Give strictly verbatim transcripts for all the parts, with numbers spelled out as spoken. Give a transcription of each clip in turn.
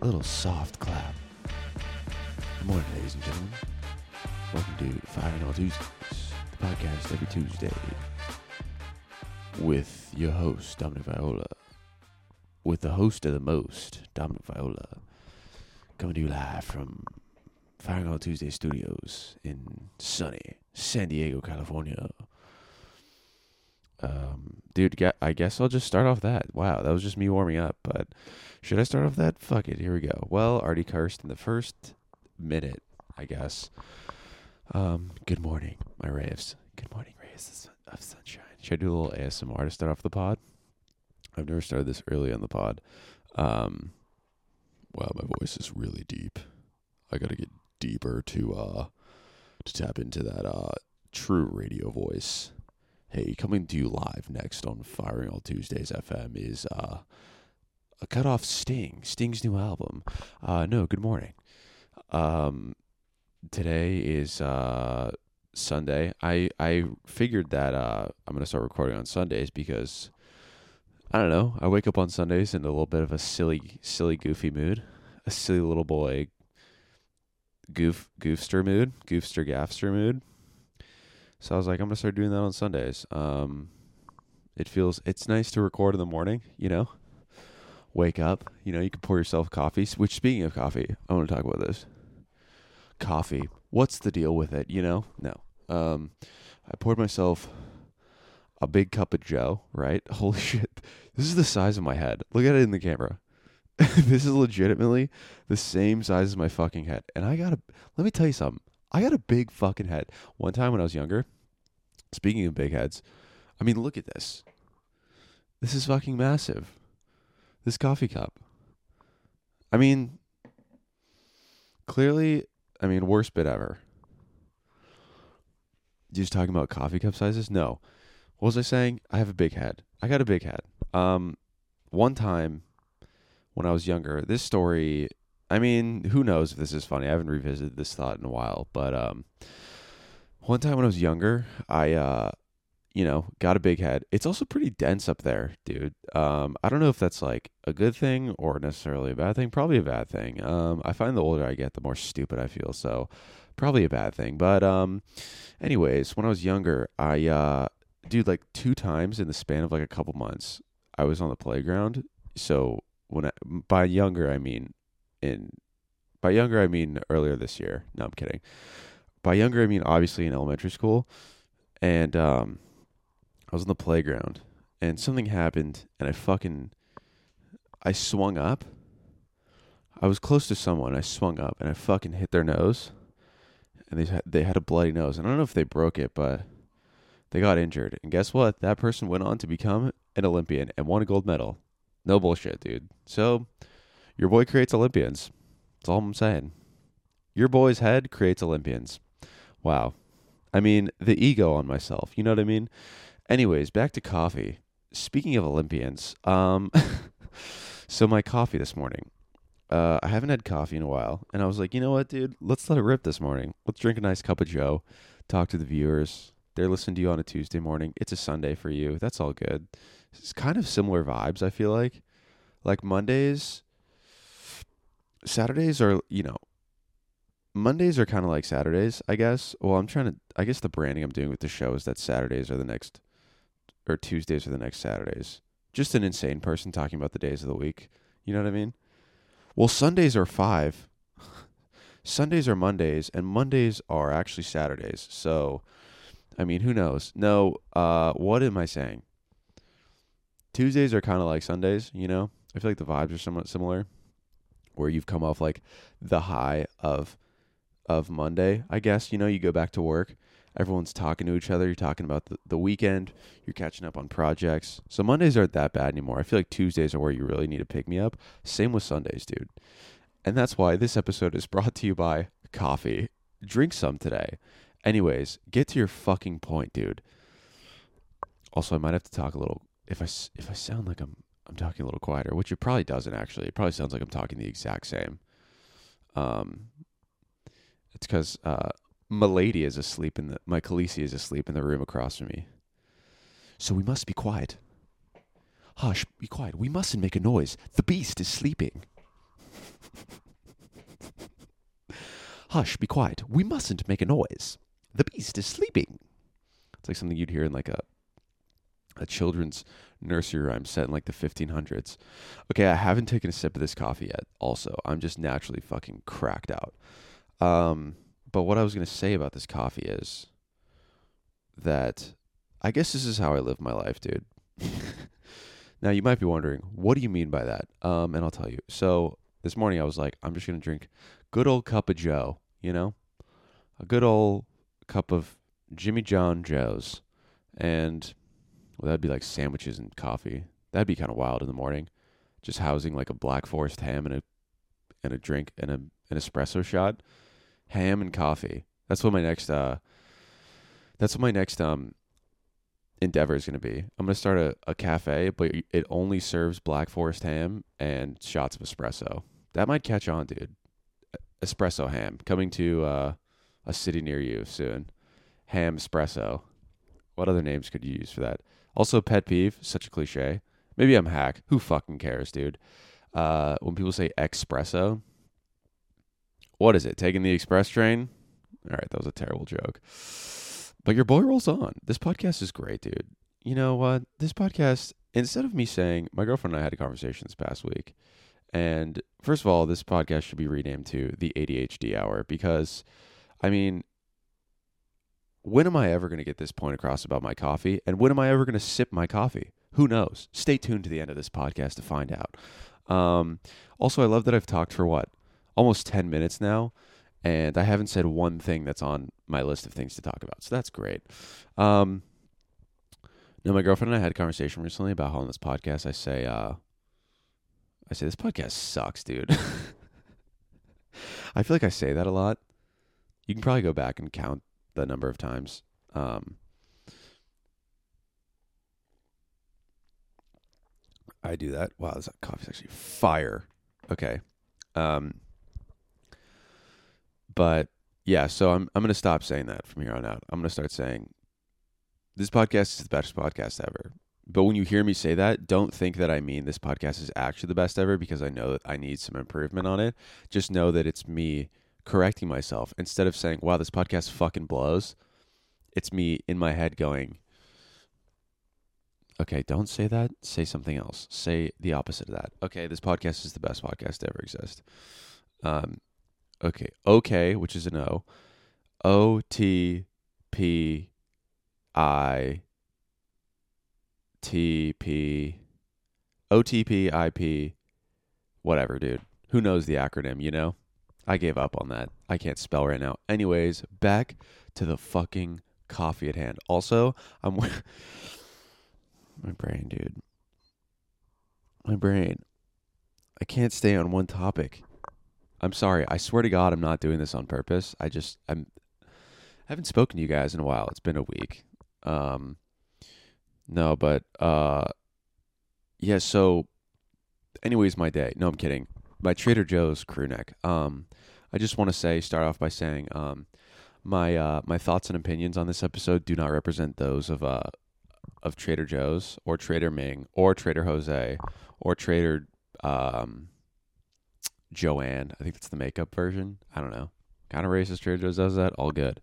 a little soft clap. Good morning, ladies and gentlemen. Welcome to Firing All Tuesdays, the podcast every Tuesday with your host, Dominic Viola, with the host of the most, Dominic Viola, coming to you live from Firing All Tuesday Studios in sunny San Diego, California. Um, dude, I guess I'll just start off that. Wow, that was just me warming up, but should I start off that? Fuck it, here we go. Well, already cursed in the first minute, I guess. Um, good morning, my raves. Good morning, raves of sunshine. Should I do a little A S M R to start off the pod? I've never started this early on the pod. Um, wow, my voice is really deep. I gotta get deeper to, uh, to tap into that, uh, true radio voice. Hey, coming to you live next on Firing All Tuesdays F M is uh, a cut-off Sting, Sting's new album. Uh, no, good morning. Um, today is uh, Sunday. I, I figured that uh, I'm going to start recording on Sundays because, I don't know, I wake up on Sundays in a little bit of a silly, silly, goofy mood. A silly little boy goof goofster mood, goofster gaffster mood. So I was like, I'm going to start doing that on Sundays. Um, it feels, it's nice to record in the morning, you know, wake up, you know, you can pour yourself coffee, which speaking of coffee, I want to talk about this. Coffee. What's the deal with it? You know? No. Um, I poured myself a big cup of Joe, right? Holy shit. This is the size of my head. Look at it in the camera. This is legitimately the same size as my fucking head. And I got to, let me tell you something. I got a big fucking head. One time when I was younger, speaking of big heads, I mean, look at this. This is fucking massive. This coffee cup. I mean, clearly, I mean, worst bit ever. You just talking about coffee cup sizes? No. What was I saying? I have a big head. I got a big head. Um, one time when I was younger, this story... I mean, who knows if this is funny. I haven't revisited this thought in a while, but um, one time when I was younger, I, uh, you know, got a big head. It's also pretty dense up there, dude. Um, I don't know if that's like a good thing or necessarily a bad thing. Probably a bad thing. Um, I find the older I get, the more stupid I feel, so probably a bad thing. But um, anyways, when I was younger, I, uh, dude, like two times in the span of like a couple months, I was on the playground. So when I, by younger, I mean... In by younger I mean earlier this year. No, I'm kidding. By younger I mean obviously in elementary school, and um, I was on the playground and something happened and I fucking I swung up. I was close to someone. I swung up and I fucking hit their nose, and they they had a bloody nose. And I don't know if they broke it, but they got injured. And guess what? That person went on to become an Olympian and won a gold medal. No bullshit, dude. So. Your boy creates Olympians. That's all I'm saying. Your boy's head creates Olympians. Wow. I mean, the ego on myself. You know what I mean? Anyways, back to coffee. Speaking of Olympians, um, so my coffee this morning. Uh, I haven't had coffee in a while. And I was like, you know what, dude? Let's let it rip this morning. Let's drink a nice cup of Joe. Talk to the viewers. They're listening to you on a Tuesday morning. It's a Sunday for you. That's all good. It's kind of similar vibes, I feel like. Like Mondays... Saturdays are, you know, Mondays are kind of like Saturdays, I guess. Well, I'm trying to, I guess the branding I'm doing with the show is that Saturdays are the next, or Tuesdays are the next Saturdays. Just an insane person talking about the days of the week. You know what I mean? Well, Sundays are five. Sundays are Mondays, and Mondays are actually Saturdays. So, I mean, who knows? No, uh, what am I saying? Tuesdays are kind of like Sundays, you know? I feel like the vibes are somewhat similar. Where you've come off like the high of of Monday, I guess. You know, you go back to work, everyone's talking to each other, you're talking about the, the weekend, you're catching up on projects. So Mondays aren't that bad anymore. I feel like Tuesdays are where you really need to pick me up. Same with Sundays, dude. And that's why this episode is brought to you by coffee. Drink some today. Anyways, get to your fucking point, dude. Also, I might have to talk a little, if I, if I sound like I'm, I'm talking a little quieter, which it probably doesn't actually. It probably sounds like I'm talking the exact same. Um, it's because uh, my lady is asleep in the my Khaleesi is asleep in the room across from me. So we must be quiet. Hush, be quiet. We mustn't make a noise. The beast is sleeping. Hush, be quiet. We mustn't make a noise. The beast is sleeping. It's like something you'd hear in like a a children's nursery rhyme set in like the fifteen hundreds. Okay, I haven't taken a sip of this coffee yet. Also, I'm just naturally fucking cracked out. Um, but what I was going to say about this coffee is that I guess this is how I live my life, dude. Now, you might be wondering, what do you mean by that? Um, and I'll tell you. So this morning I was like, I'm just going to drink good old cup of Joe, you know, a good old cup of Jimmy John Joe's. And well, that'd be like sandwiches and coffee. That'd be kind of wild in the morning. Just housing like a Black Forest ham and a and a drink and a, an espresso shot. Ham and coffee. That's what my next uh that's what my next um endeavor is going to be. I'm going to start a, a cafe, but it only serves Black Forest ham and shots of espresso. That might catch on, dude. Espresso ham coming to uh, a city near you soon. Ham espresso. What other names could you use for that? Also, pet peeve, such a cliche. Maybe I'm hack. Who fucking cares, dude? Uh, when people say espresso, what is it? Taking the express train? All right, that was a terrible joke. But your boy rolls on. This podcast is great, dude. You know what? This podcast, instead of me saying, my girlfriend and I had a conversation this past week. And first of all, this podcast should be renamed to the A D H D Hour because, I mean, when am I ever going to get this point across about my coffee? And when am I ever going to sip my coffee? Who knows? Stay tuned to the end of this podcast to find out. Um, also, I love that I've talked for what? Almost ten minutes now. And I haven't said one thing that's on my list of things to talk about. So that's great. Um, now, my girlfriend and I had a conversation recently about how on this podcast I say, uh, I say, this podcast sucks, dude. I feel like I say that a lot. You can probably go back and count the number of times. Um, I do that. Wow, this coffee's actually fire. Okay. Um, But yeah, so I'm I'm gonna stop saying that from here on out. I'm gonna start saying this podcast is the best podcast ever. But when you hear me say that, don't think that I mean this podcast is actually the best ever because I know that I need some improvement on it. Just know that it's me correcting myself. Instead of saying, wow, this podcast fucking blows, it's me in my head going, okay, don't say that. Say something else. Say the opposite of that. Okay, this podcast is the best podcast to ever exist. Um Okay, okay, which is an O. O T P I T P O T P I P Whatever, dude. Who knows the acronym, you know? I gave up on that. I can't spell right now. Anyways, back to the fucking coffee at hand. Also, I'm... My brain, dude. My brain. I can't stay on one topic. I'm sorry. I swear to God, I'm not doing this on purpose. I just I'm I haven't spoken to you guys in a while. It's been a week. Um, no, but uh, yeah. So, anyways, my day. No, I'm kidding. My Trader Joe's crew neck. Um, I just want to say, start off by saying, um, my uh, my thoughts and opinions on this episode do not represent those of uh of Trader Joe's or Trader Ming or Trader Jose or Trader um. Joanne, I think that's the makeup version. I don't know. Kind of racist. Trader Joe's does that. All good.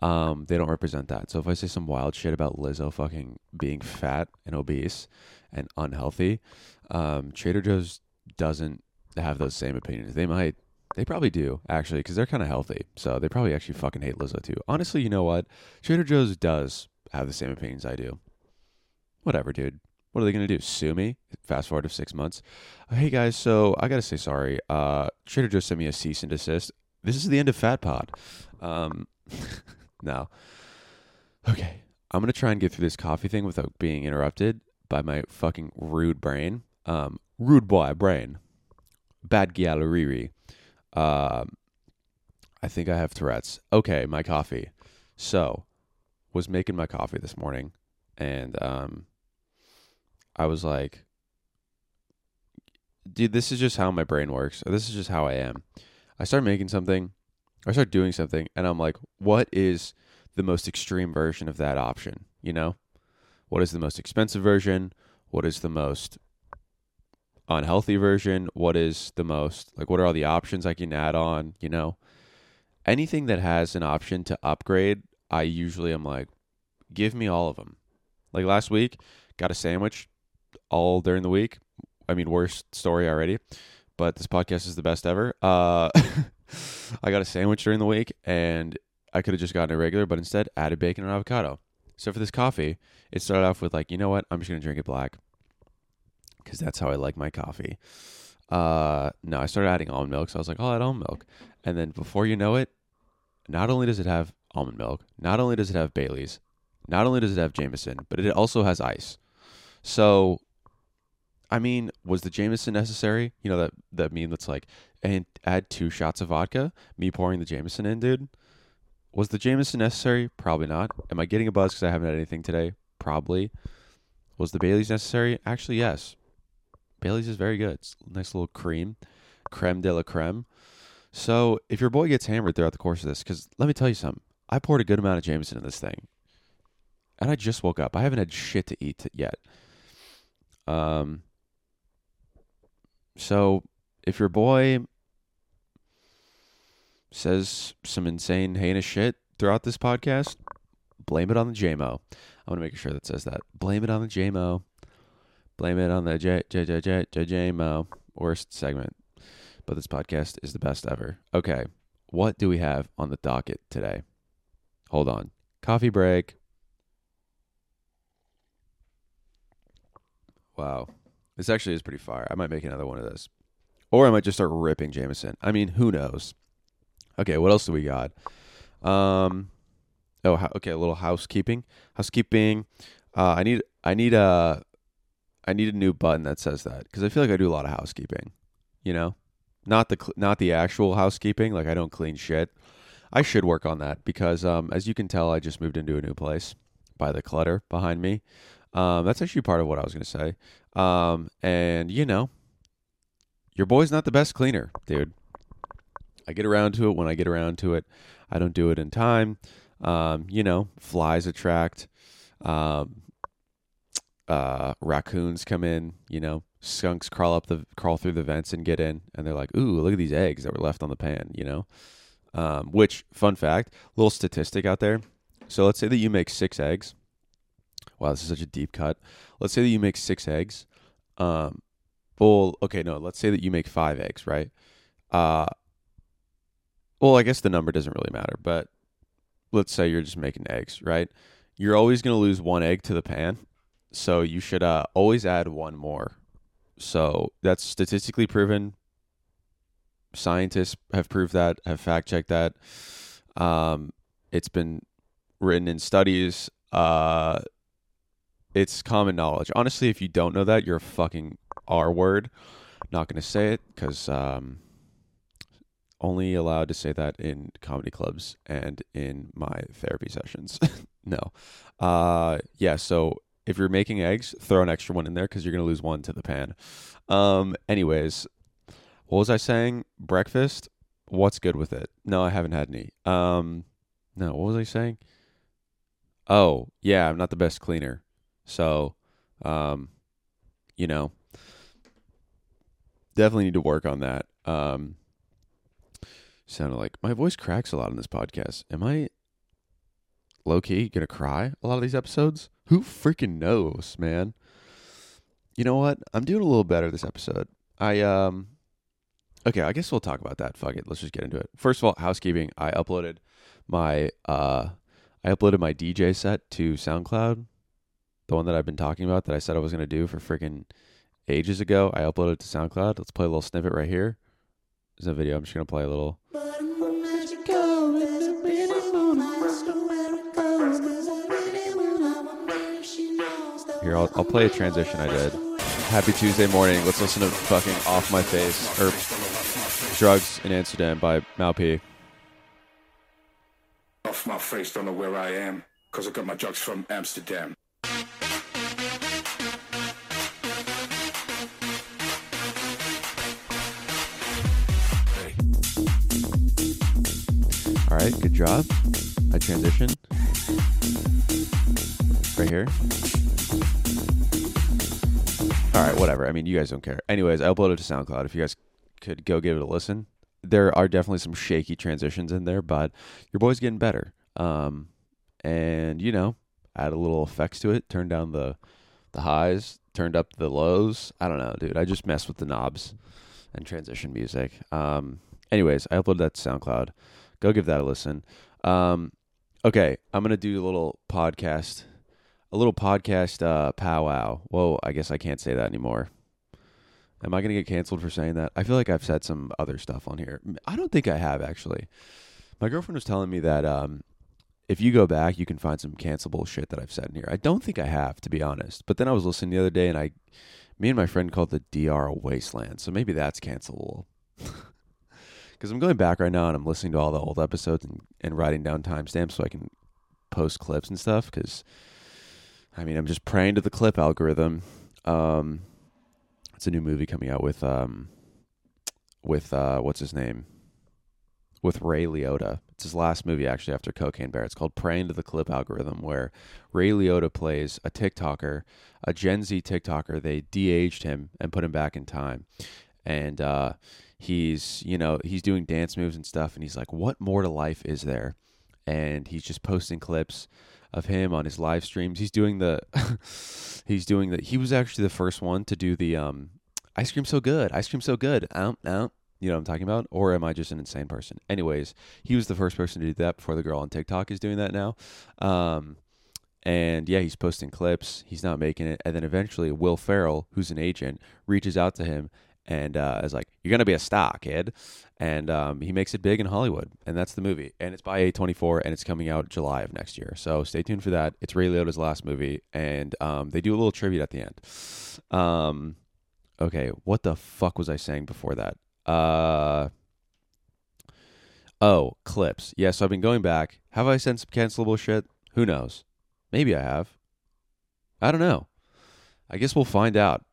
Um, they don't represent that. So if I say some wild shit about Lizzo fucking being fat and obese and unhealthy, um, Trader Joe's doesn't have those same opinions. They might. They probably do, actually, because they're kind of healthy. So they probably actually fucking hate Lizzo, too. Honestly, you know what? Trader Joe's does have the same opinions I do. Whatever, dude. What are they going to do? Sue me? Fast forward to six months. Uh, hey, guys. So I got to say sorry. Uh, Trader Joe sent me a cease and desist. This is the end of Fat Pod. Um, no. Okay. I'm going to try and get through this coffee thing without being interrupted by my fucking rude brain. Um, rude boy brain. Bad gallery. Uh, I think I have Tourette's. Okay. My coffee. So was making my coffee this morning and... um. I was like, dude, this is just how my brain works. Or this is just how I am. I start making something, I start doing something, and I'm like, what is the most extreme version of that option? You know? What is the most expensive version? What is the most unhealthy version? What is the most, like, what are all the options I can add on? You know, anything that has an option to upgrade, I usually am like, give me all of them. Like last week, got a sandwich all during the week. I mean, worst story already, but this podcast is the best ever. Uh, I got a sandwich during the week, and I could have just gotten a regular, but instead added bacon and avocado. So for this coffee, it started off with like, you know what? I'm just going to drink it black because that's how I like my coffee. Uh, no, I started adding almond milk. So I was like, I'll add almond milk. And then before you know it, not only does it have almond milk, not only does it have Bailey's, not only does it have Jameson, but it also has ice. So, I mean, was the Jameson necessary? You know, that, that meme that's like, and add two shots of vodka, me pouring the Jameson in, dude. Was the Jameson necessary? Probably not. Am I getting a buzz because I haven't had anything today? Probably. Was the Bailey's necessary? Actually, yes. Bailey's is very good. It's a nice little cream. Creme de la creme. So if your boy gets hammered throughout the course of this, because let me tell you something. I poured a good amount of Jameson in this thing. And I just woke up. I haven't had shit to eat yet. Um. So if your boy says some insane, heinous shit throughout this podcast, blame it on the J M O. I'm going to make sure that says that. Blame it on the J M O. Blame it on the J J J J J J M O. Worst segment. But this podcast is the best ever. Okay. What do we have on the docket today? Hold on. Coffee break. Wow. This actually is pretty fire. I might make another one of this. Or I might just start ripping Jameson. I mean, who knows? Okay, what else do we got? Um, oh, okay, a little housekeeping. Housekeeping. Uh, I need I need a I need a new button that says that, because I feel like I do a lot of housekeeping, you know? Not the not the actual housekeeping, like I don't clean shit. I should work on that because um, as you can tell, I just moved into a new place by the clutter behind me. Um, that's actually part of what I was going to say. Um, and, you know, your boy's not the best cleaner, dude. I get around to it when I get around to it. I don't do it in time. Um, you know, flies attract. Um, uh, raccoons come in, you know, skunks crawl up the crawl through the vents and get in. And they're like, ooh, look at these eggs that were left on the pan, you know. Um, which, fun fact, little statistic out there. So let's say that you make six eggs. Wow, this is such a deep cut. Let's say that you make six eggs. Um, well, okay, no, let's say that you make five eggs, right? Uh, well, I guess the number doesn't really matter, but let's say you're just making eggs, right? You're always going to lose one egg to the pan, so you should uh, always add one more. So that's statistically proven. Scientists have proved that, have fact-checked that. Um, it's been written in studies. Uh, it's common knowledge. Honestly, if you don't know that, you're a fucking R word. I'm not going to say it because um, only allowed to say that in comedy clubs and in my therapy sessions. No. Uh, yeah, so if you're making eggs, throw an extra one in there because you're going to lose one to the pan. Um, anyways, what was I saying? Breakfast? What's good with it? No, I haven't had any. Um, no, what was I saying? Oh, yeah, I'm not the best cleaner. So, um, you know, definitely need to work on that. Um, sounded like my voice cracks a lot in this podcast. Am I low-key going to cry a lot of these episodes? Who freaking knows, man? You know what? I'm doing a little better this episode. I, um, okay, I guess we'll talk about that. Fuck it. Let's just get into it. First of all, housekeeping. I uploaded my, uh, I uploaded my D J set to SoundCloud, the one that I've been talking about that I said I was going to do for freaking ages ago. I uploaded it to SoundCloud. Let's play a little snippet right here. There's no video. I'm just going to play a little. Here, I'll, I'll play a transition I did. Happy Tuesday morning. Let's listen to fucking Off My Face or Drugs in Amsterdam by Mal P. Off my face, don't know where I am, cause I got my drugs from Amsterdam. Hey. All right, good job. I transition right here. All right, whatever. I mean, you guys don't care. Anyways, I uploaded it to SoundCloud. If you guys could go give it a listen. There are definitely some shaky transitions in there, but your boy's getting better. Um, and, you know, add a little effects to it. Turn down the, the highs. Turned up the lows. I don't know, dude. I just mess with the knobs and transition music. Um, anyways, I uploaded that to SoundCloud. Go give that a listen. Um, okay, I'm going to do a little podcast, a little podcast uh, powwow. Whoa, I guess I can't say that anymore. Am I going to get canceled for saying that? I feel like I've said some other stuff on here. I don't think I have, actually. My girlfriend was telling me that um, if you go back, you can find some cancelable shit that I've said in here. I don't think I have, to be honest. But then I was listening the other day, and I, me and my friend called the D R a wasteland, so maybe that's cancelable. Because I'm going back right now, and I'm listening to all the old episodes and, and writing down timestamps so I can post clips and stuff. Because, I mean, I'm just praying to the clip algorithm. Um... It's a new movie coming out with, um, with uh, what's his name? With Ray Liotta. It's his last movie, actually, after Cocaine Bear. It's called Praying to the Clip Algorithm, where Ray Liotta plays a TikToker, a Gen Z TikToker. They de-aged him and put him back in time. And uh, he's, you know, he's doing dance moves and stuff, and he's like, what more to life is there? And he's just posting clips of him on his live streams. He's doing the, he's doing the, he was actually the first one to do the, um, ice cream so good, ice cream so good, um, um, you know what I'm talking about? Or am I just an insane person? Anyways, he was the first person to do that before the girl on TikTok is doing that now. Um, and yeah, he's posting clips, he's not making it. And then eventually Will Ferrell, who's an agent, reaches out to him and, uh, is like, you're going to be a star, kid. And um, he makes it big in Hollywood, and that's the movie. And it's by A twenty-four, and it's coming out July of next year. So stay tuned for that. It's Ray Liotta's last movie, and um, they do a little tribute at the end. Um, okay, what the fuck was I saying before that? Uh, oh, clips. Yeah, so I've been going back. Have I sent some cancelable shit? Who knows? Maybe I have. I don't know. I guess we'll find out.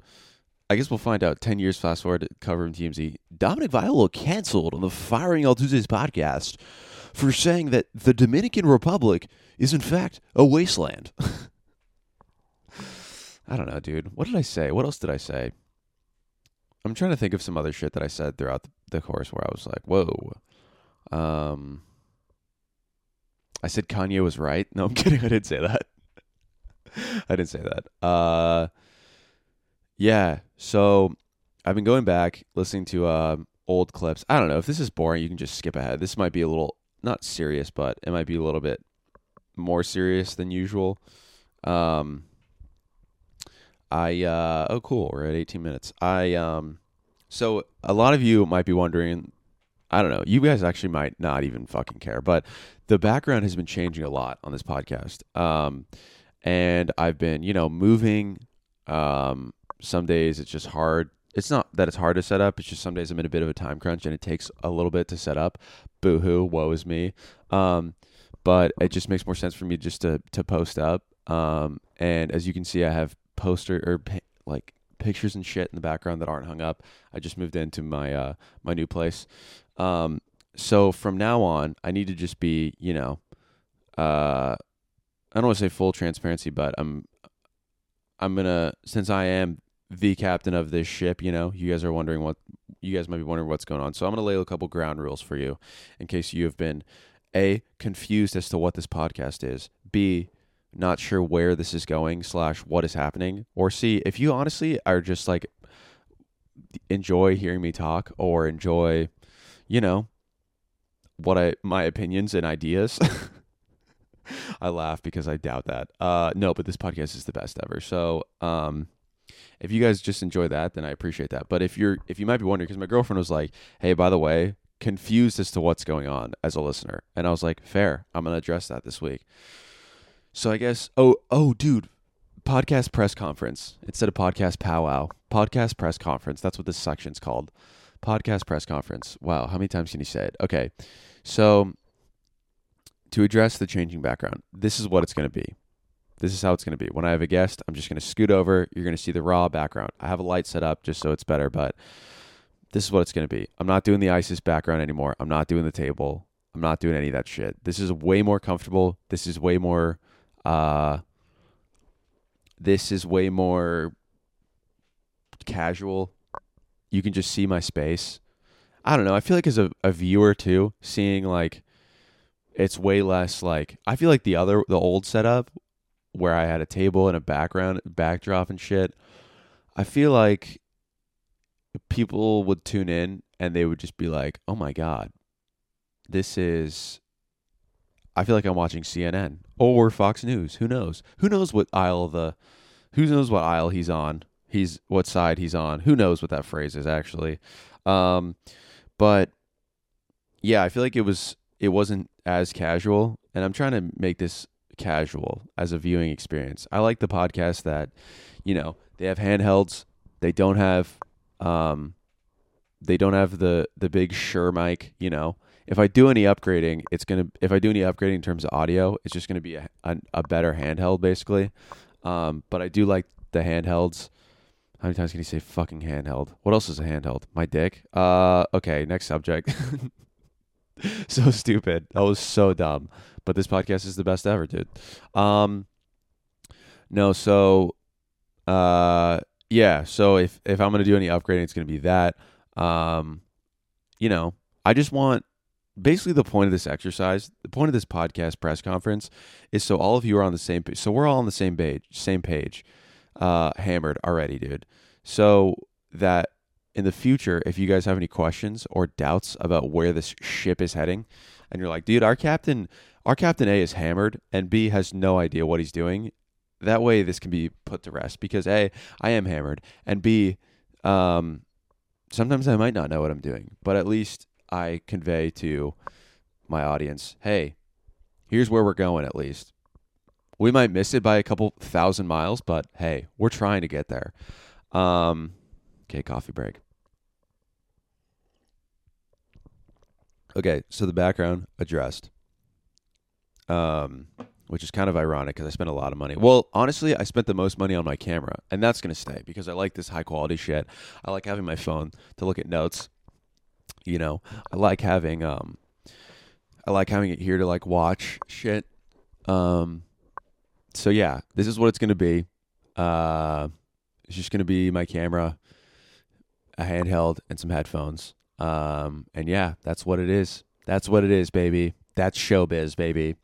I guess we'll find out. Ten years fast forward, covering T M Z. Dominic Viola canceled on the Firing All Tuesdays podcast for saying that the Dominican Republic is, in fact, a wasteland. I don't know, dude. What did I say? What else did I say? I'm trying to think of some other shit that I said throughout the course where I was like, whoa. Um, I said Kanye was right. No, I'm kidding. I didn't say that. I didn't say that. Uh... Yeah, so I've been going back, listening to um, old clips. I don't know. If this is boring, you can just skip ahead. This might be a little, not serious, but it might be a little bit more serious than usual. Um, I, uh, oh, cool. We're at eighteen minutes. I, um, so a lot of you might be wondering, I don't know, you guys actually might not even fucking care, but the background has been changing a lot on this podcast. Um, and I've been, you know, moving, um, some days it's just hard. It's not that it's hard to set up. It's just some days I'm in a bit of a time crunch and it takes a little bit to set up. Boo-hoo, woe is me. Um, but it just makes more sense for me just to, to post up. Um, and as you can see, I have poster or pa- like pictures and shit in the background that aren't hung up. I just moved into my uh, my new place. Um, so from now on, I need to just be, you know, uh, I don't want to say full transparency, but I'm I'm gonna, since I am the captain of this ship, you know, you guys are wondering what, you guys might be wondering what's going on. So I'm going to lay a couple ground rules for you in case you have been A, confused as to what this podcast is, B, not sure where this is going slash what is happening, or C, if you honestly are just like, enjoy hearing me talk or enjoy, you know, what I, my opinions and ideas. I laugh because I doubt that. Uh, no, but this podcast is the best ever. So, um, if you guys just enjoy that, then I appreciate that. But if you're, if you might be wondering, because my girlfriend was like, hey, by the way, confused as to what's going on as a listener. And I was like, fair, I'm going to address that this week. So I guess, oh, oh, dude, podcast press conference instead of podcast powwow, podcast press conference. That's what this section's called. Podcast press conference. Wow. How many times can you say it? Okay. So to address the changing background, this is what it's going to be. This is how it's going to be. When I have a guest, I'm just going to scoot over. You're going to see the raw background. I have a light set up just so it's better, but this is what it's going to be. I'm not doing the ISIS background anymore. I'm not doing the table. I'm not doing any of that shit. This is way more comfortable. This is way more, uh, this is way more casual. You can just see my space. I don't know. I feel like as a, a viewer too, seeing like it's way less like I feel like the other the old setup where I had a table and a background backdrop and shit. I feel like people would tune in and they would just be like, "Oh my God, this is." I feel like I'm watching C N N or Fox News. Who knows? Who knows what aisle the, who knows what aisle he's on? He's what side he's on? Who knows what that phrase is actually? Um, but yeah, I feel like it was it wasn't as casual, and I'm trying to make this casual as a viewing experience. I like the podcast that, you know, they have handhelds. They don't have, um, they don't have the the big Shure mic, you know. If I do any upgrading, it's gonna. If I do any upgrading in terms of audio, it's just gonna be a, a, a better handheld, basically. Um, but I do like the handhelds. How many times can you say fucking handheld? What else is a handheld? My dick. Uh, okay. Next subject. So stupid. That was so dumb. But this podcast is the best ever, dude. Um, no. So, uh, yeah. So if if I'm gonna do any upgrading, it's gonna be that. Um, you know, I just want. Basically, the point of this exercise, the point of this podcast press conference, is so all of you are on the same page. So we're all on the same page, same page, uh, hammered already, dude. So that in the future, if you guys have any questions or doubts about where this ship is heading, and you're like, dude, our captain, our captain A is hammered, and B has no idea what he's doing. That way, this can be put to rest because A, I am hammered, and B, um, sometimes I might not know what I'm doing, but at least. I convey to my audience, hey, here's where we're going at least. We might miss it by a couple thousand miles, but hey, we're trying to get there. Um, okay, coffee break. Okay, so the background addressed, um, which is kind of ironic because I spent a lot of money. Well, honestly, I spent the most money on my camera, and that's going to stay because I like this high-quality shit. I like having my phone to look at notes. You know, I like having um, I like having it here to like watch shit. Um, so yeah, this is what it's gonna be. Uh, it's just gonna be my camera, a handheld, and some headphones. Um, and yeah, that's what it is. That's what it is, baby. That's showbiz, baby.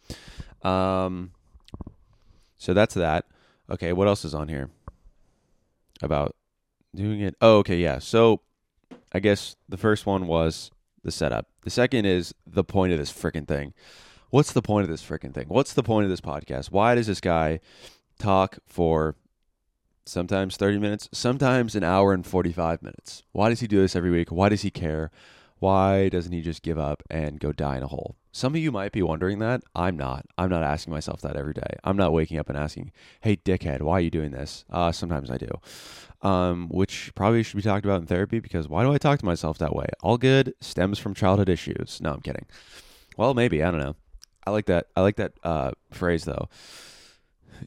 Um, so that's that. Okay, what else is on here about doing it? Oh, okay, yeah. So. I guess the first one was the setup. The second is the point of this freaking thing. What's the point of this freaking thing? What's the point of this podcast? Why does this guy talk for sometimes thirty minutes, sometimes an hour and forty-five minutes? Why does he do this every week? Why does he care? Why doesn't he just give up and go die in a hole? Some of you might be wondering that. I'm not. I'm not asking myself that every day. I'm not waking up and asking, hey, dickhead, why are you doing this? Uh, sometimes I do. Um, which probably should be talked about in therapy because why do I talk to myself that way? All good stems from childhood issues. No, I'm kidding. Well, maybe. I don't know. I like that. I like that uh, phrase, though.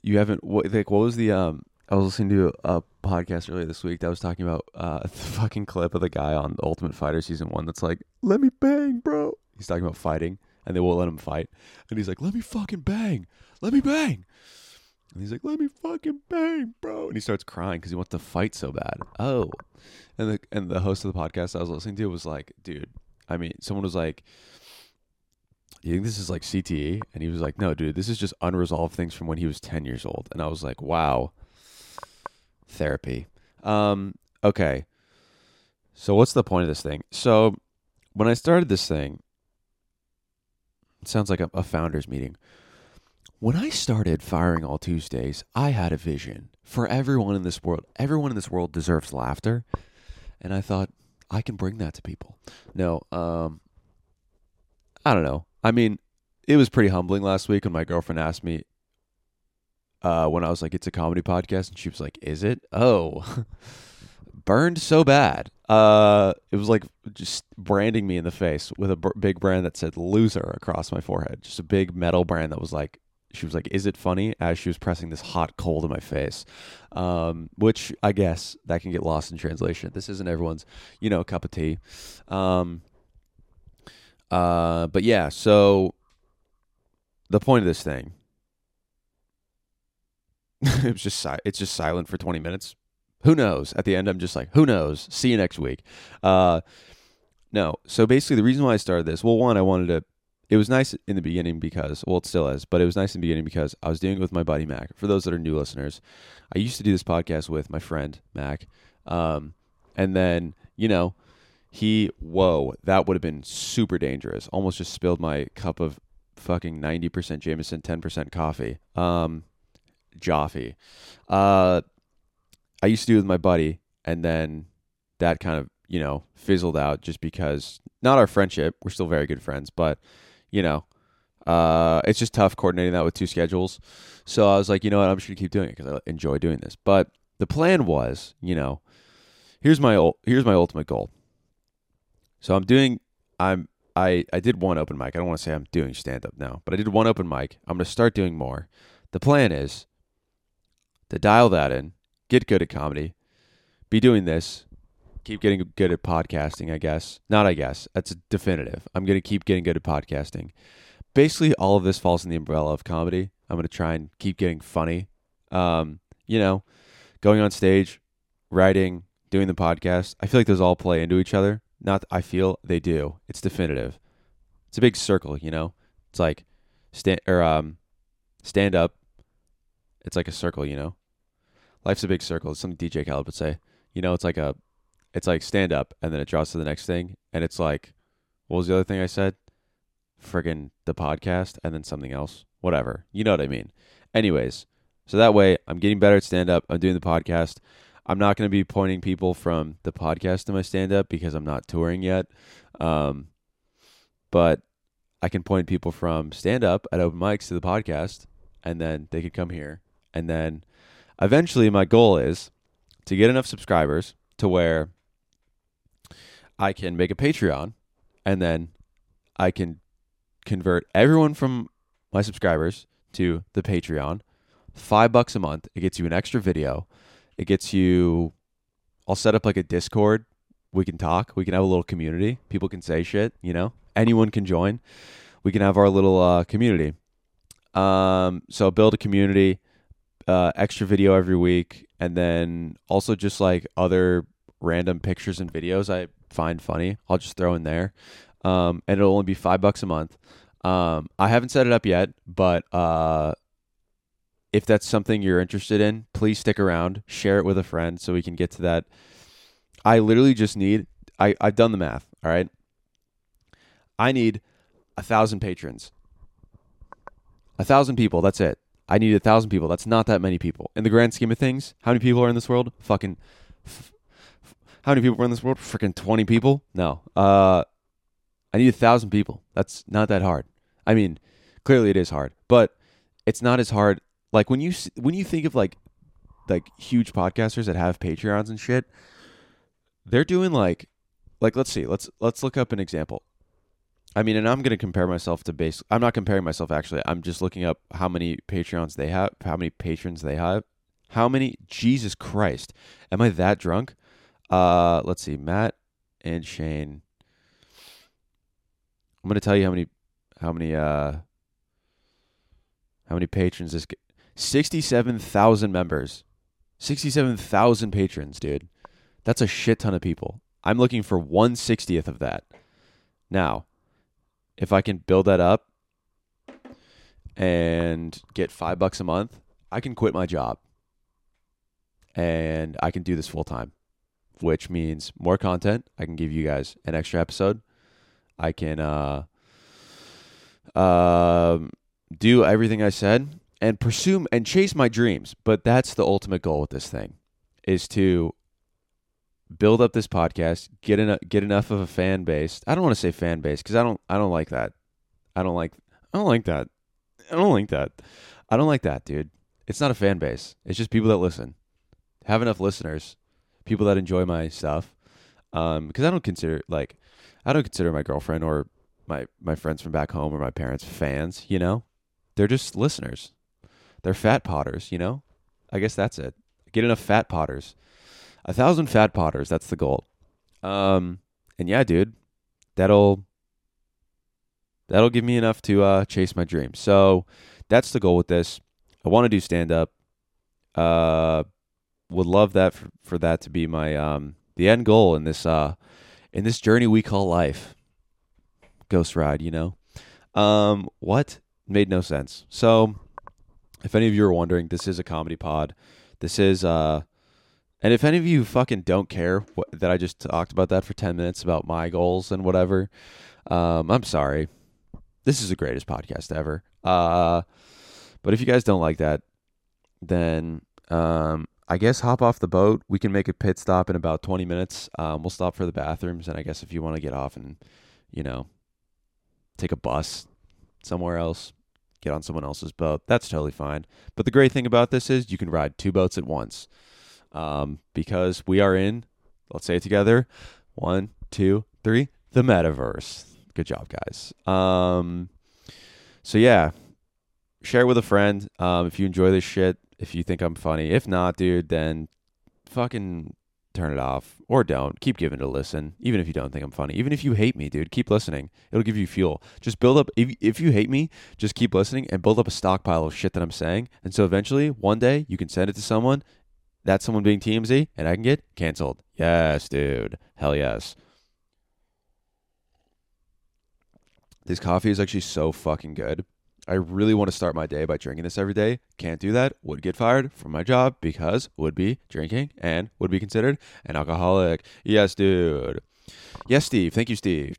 You haven't... What, like, what was the... Um, I was listening to a podcast earlier this week that was talking about uh, the fucking clip of the guy on Ultimate Fighter Season one that's like, let me bang, bro. He's talking about fighting, and they won't let him fight. And he's like, let me fucking bang. Let me bang. And he's like, let me fucking bang, bro. And he starts crying because he wants to fight so bad. Oh. And the and the host of the podcast I was listening to was like, dude, I mean, someone was like, you think this is like C T E? And he was like, no, dude, this is just unresolved things from when he was ten years old. And I was like, wow. Therapy. Um, okay. So what's the point of this thing? So when I started this thing, it sounds like a, a founders meeting. When I started Firing All Tuesdays, I had a vision for everyone in this world. Everyone in this world deserves laughter. And I thought, I can bring that to people. No, um, I don't know. I mean, it was pretty humbling last week when my girlfriend asked me uh, when I was like, it's a comedy podcast. And she was like, is it? Oh, burned so bad. Uh, it was like just branding me in the face with a b- big brand that said loser across my forehead. Just a big metal brand that was like, she was like, is it funny? As she was pressing this hot cold in my face, um, which I guess that can get lost in translation. This isn't everyone's, you know, cup of tea. Um, uh, but yeah, so the point of this thing, it was just, si- it's just silent for twenty minutes. Who knows? At the end, I'm just like, who knows? See you next week. Uh, no. So basically, the reason why I started this, well, one, I wanted to, it was nice in the beginning because, well, it still is, but it was nice in the beginning because I was doing it with my buddy, Mac. For those that are new listeners, I used to do this podcast with my friend, Mac. Um, and then, you know, he, whoa, that would have been super dangerous. Almost just spilled my cup of fucking ninety percent Jameson, ten percent coffee. Um, Jaffe. Uh, I used to do it with my buddy, and then that kind of, you know, fizzled out just because, not our friendship, we're still very good friends, but, you know, uh, it's just tough coordinating that with two schedules. So I was like, you know what, I'm just going to keep doing it because I enjoy doing this. But the plan was, you know, here's my ul- here's my ultimate goal. So I'm doing, I'm, I, I did one open mic. I don't want to say I'm doing stand-up now, but I did one open mic. I'm going to start doing more. The plan is to dial that in, get good at comedy, be doing this, keep getting good at podcasting, I guess. Not I guess. That's definitive. I'm going to keep getting good at podcasting. Basically, all of this falls in the umbrella of comedy. I'm going to try and keep getting funny. Um, you know, going on stage, writing, doing the podcast. I feel like those all play into each other. Not I feel they do. It's definitive. It's a big circle, you know? It's like stand, or, um, stand up. It's like a circle, you know? Life's a big circle. It's something D J Khaled would say. You know, it's like a, it's like stand up, and then it draws to the next thing, and it's like, what was the other thing I said? Friggin' the podcast, and then something else. Whatever. You know what I mean. Anyways, so that way, I'm getting better at stand up. I'm doing the podcast. I'm not going to be pointing people from the podcast to my stand up because I'm not touring yet. Um, but I can point people from stand up at open mics to the podcast, and then they could come here, and then. Eventually, my goal is to get enough subscribers to where I can make a Patreon, and then I can convert everyone from my subscribers to the Patreon. Five bucks a month. It gets you an extra video. It gets you... I'll set up like a Discord. We can talk. We can have a little community. People can say shit, you know? Anyone can join. We can have our little uh, community. Um, so build a community... Uh, extra video every week, and then also just like other random pictures and videos I find funny, I'll just throw in there, um, and it'll only be five bucks a month. Um, I haven't set it up yet, but uh, if that's something you're interested in, please stick around, share it with a friend so we can get to that. I literally just need, I, I've done the math, all right? I need a thousand patrons, a thousand people, that's it. I need a thousand people. That's not that many people. In the grand scheme of things, how many people are in this world? Fucking, f- f- how many people are in this world? Freaking twenty people? No. Uh, I need a thousand people. That's not that hard. I mean, clearly it is hard, but it's not as hard. Like when you, when you think of like, like huge podcasters that have Patreons and shit, they're doing like, like, let's see, let's, let's look up an example. I mean, and I'm going to compare myself to base. I'm not comparing myself, actually. I'm just looking up how many Patreons they have, how many patrons they have, how many. Jesus Christ. Am I that drunk? Uh, let's see. Matt and Shane. I'm going to tell you how many, how many, uh, how many patrons this. G- sixty-seven thousand members. sixty-seven thousand patrons, dude. That's a shit ton of people. I'm looking for one sixtieth of that. Now. If I can build that up and get five bucks a month, I can quit my job and I can do this full time, which means more content. I can give you guys an extra episode. I can uh, uh, do everything I said and pursue and chase my dreams. But that's the ultimate goal with this thing, is to build up this podcast, get enough, get enough of a fan base. I don't want to say fan base because I don't, I don't like that. I don't like, I don't like that. I don't like that. I don't like that, dude. It's not a fan base. It's just people that listen. Have enough listeners, people that enjoy my stuff. Um, because I don't consider like, I don't consider my girlfriend or my my friends from back home or my parents fans. You know, they're just listeners. They're fat potters. You know, I guess that's it. Get enough fat potters. A thousand fat potters, that's the goal. Um, and yeah, dude, that'll that'll give me enough to uh, chase my dreams. So that's the goal with this. I want to do stand-up. Uh, would love that for, for that to be my um, the end goal in this uh, in this journey we call life. Ghost ride, you know. Um, what? Made no sense. So, if any of you are wondering, this is a comedy pod. This is uh, and if any of you fucking don't care what, that I just talked about that for ten minutes about my goals and whatever, um, I'm sorry. This is the greatest podcast ever. Uh, but if you guys don't like that, then um, I guess hop off the boat. We can make a pit stop in about twenty minutes. Um, we'll stop for the bathrooms, and I guess if you want to get off and, you know, take a bus somewhere else, get on someone else's boat, that's totally fine. But the great thing about this is you can ride two boats at once, um, because we are in, let's say it together, one, two, three, the metaverse. Good job, guys. Um, so yeah, share with a friend. Um, if you enjoy this shit, if you think I'm funny, if not, dude, then fucking turn it off or don't. Keep giving it a listen. Even if you don't think I'm funny, even if you hate me, dude, keep listening. It'll give you fuel. Just build up. If, if you hate me, just keep listening and build up a stockpile of shit that I'm saying. And so eventually one day you can send it to someone, that's someone being T M Z, and I can get canceled. Yes, dude. Hell yes. This coffee is actually so fucking good. I really want to start my day by drinking this every day. Can't do that. Would get fired from my job because would be drinking and would be considered an alcoholic. Yes, dude. Yes, Steve. Thank you, Steve.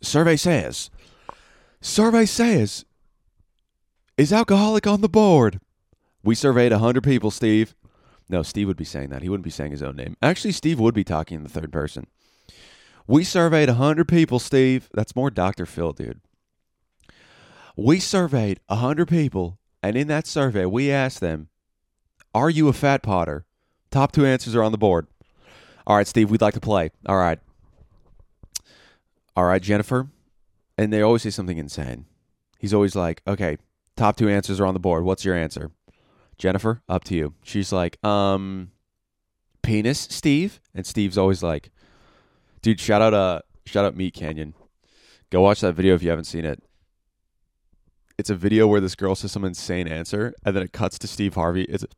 Survey says. Survey says. Is alcoholic on the board? We surveyed one hundred people, Steve. No, Steve would be saying that. He wouldn't be saying his own name. Actually, Steve would be talking in the third person. We surveyed one hundred people, Steve. That's more Doctor Phil, dude. We surveyed one hundred people, and in that survey, we asked them, are you a fat potter? Top two answers are on the board. All right, Steve, we'd like to play. All right. All right, Jennifer. And they always say something insane. He's always like, okay, top two answers are on the board. What's your answer? Jennifer, up to you. She's like, um, penis, Steve. And Steve's always like, dude, shout out uh, shout out Meat Canyon. Go watch that video if you haven't seen it. It's a video where this girl says some insane answer, and then it cuts to Steve Harvey. It's a,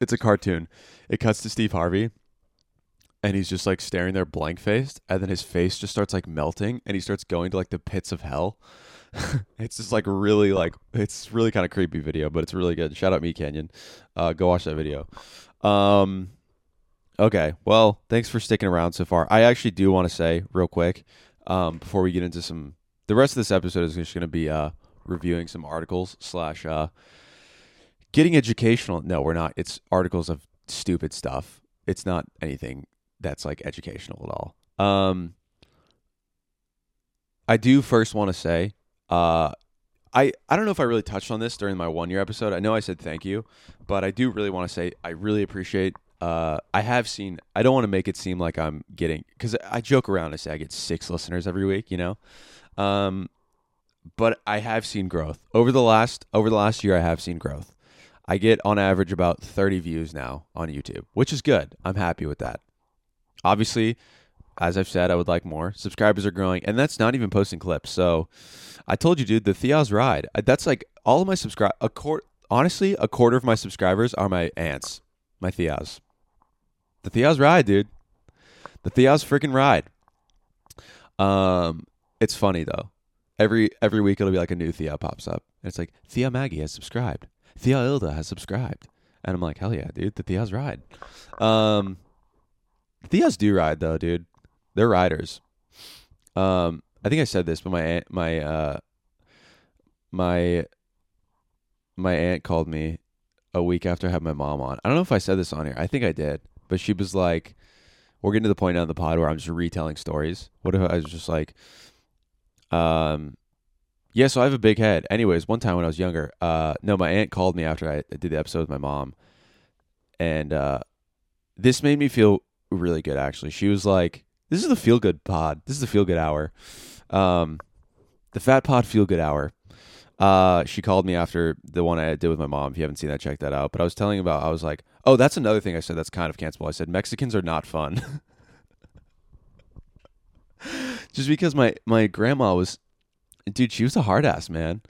it's a cartoon. It cuts to Steve Harvey, and he's just like staring there blank-faced, and then his face just starts like melting, and he starts going to like the pits of hell. It's just like really like, it's really kind of creepy video, but it's really good. Shout out Meat Canyon. Uh, go watch that video. Um... Okay, well, thanks for sticking around so far. I actually do want to say real quick, um, before we get into some... The rest of this episode is just going to be uh, reviewing some articles slash uh, getting educational. No, we're not. It's articles of stupid stuff. It's not anything that's like educational at all. Um, I do first want to say... Uh, I, I don't know if I really touched on this during my one-year episode. I know I said thank you, but I do really want to say I really appreciate... Uh, I have seen, I don't want to make it seem like I'm getting, because I joke around and say I get six listeners every week, you know, um, but I have seen growth over the last, over the last year. I have seen growth. I get on average about thirty views now on YouTube, which is good. I'm happy with that. Obviously, as I've said, I would like more. Subscribers are growing, and that's not even posting clips. So I told you, dude, the Theo's ride, that's like all of my subscribe, a quarter, honestly, a quarter of my subscribers are my aunts, my Theo's. The Theo's ride, dude. The Theo's freaking ride. Um, it's funny though. Every every week it'll be like a new Theo pops up, and it's like Thea Maggie has subscribed, Thea Ilda has subscribed, and I'm like, hell yeah, dude. The Theo's ride. Um, the Theo's do ride though, dude. They're riders. Um, I think I said this, but my aunt, my uh, my my aunt called me a week after I had my mom on. I don't know if I said this on here. I think I did. But she was like, we're getting to the point on the pod where I'm just retelling stories. What if I was just like, um, yeah, so I have a big head. Anyways, one time when I was younger, uh, no, my aunt called me after I did the episode with my mom. And uh, this made me feel really good, actually. She was like, this is the feel-good pod. This is the feel-good hour. Um, the Fat Pod feel-good hour. Uh, she called me after the one I did with my mom. If you haven't seen that, check that out. But I was telling about, I was like, oh, that's another thing I said that's kind of cancelable. I said, Mexicans are not fun. Just because my, my grandma was, dude, she was a hard ass, man.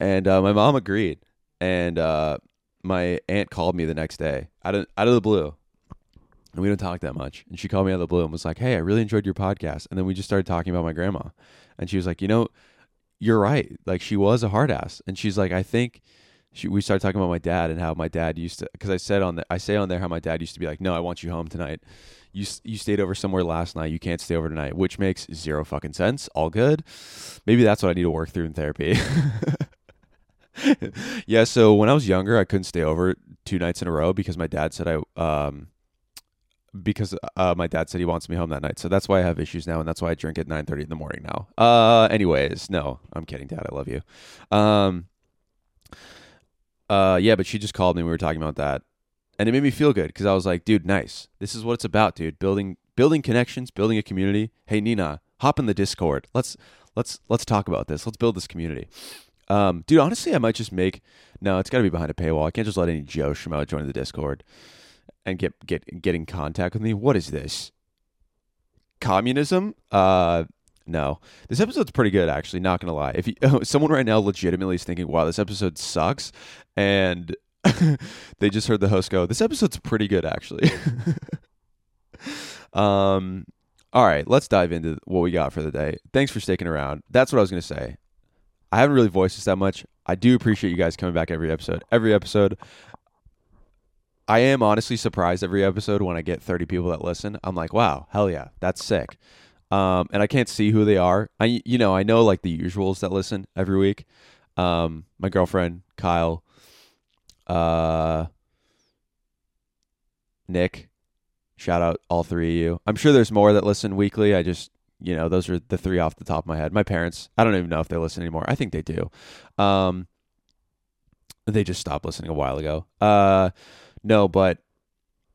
And uh, my mom agreed. And uh, my aunt called me the next day out of, out of the blue. And we don't talk that much. And she called me out of the blue and was like, hey, I really enjoyed your podcast. And then we just started talking about my grandma. And she was like, you know, you're right. Like, she was a hard ass. And she's like, I think she, we started talking about my dad and how my dad used to, because I said on the, I say on there how my dad used to be like, no, I want you home tonight. You you stayed over somewhere last night. You can't stay over tonight, which makes zero fucking sense. All good. Maybe that's what I need to work through in therapy. Yeah. So when I was younger, I couldn't stay over two nights in a row because my dad said I, um, because uh, my dad said he wants me home that night. So that's why I have issues now. And that's why I drink at nine thirty in the morning now. Uh, anyways, no, I'm kidding, Dad. I love you. Um, uh, yeah, but she just called me and we were talking about that. And it made me feel good because I was like, dude, nice. This is what it's about, dude. Building, building connections, building a community. Hey, Nina, hop in the Discord. Let's, let's, let's talk about this. Let's build this community. Um, dude, honestly, I might just make, no, it's gotta be behind a paywall. I can't just let any Joe Schmo join the Discord and get, get, get in contact with me. What is this? Communism? Uh, no, this episode's pretty good, actually. Not gonna lie. If you, oh, someone right now legitimately is thinking, wow, this episode sucks. And they just heard the host go, this episode's pretty good, actually. um, all right, let's dive into what we got for the day. Thanks for sticking around. That's what I was going to say. I haven't really voiced this that much. I do appreciate you guys coming back every episode. Every episode. I am honestly surprised every episode when I get thirty people that listen. I'm like, wow, hell yeah, that's sick. Um, and I can't see who they are. I, you know, I know like the usuals that listen every week. Um, my girlfriend, Kyle. Uh, Nick, shout out all three of you. I'm sure there's more that listen weekly. I just, you know, those are the three off the top of my head. My parents, I don't even know if they listen anymore. I think they do. Um, they just stopped listening a while ago. Uh, no, but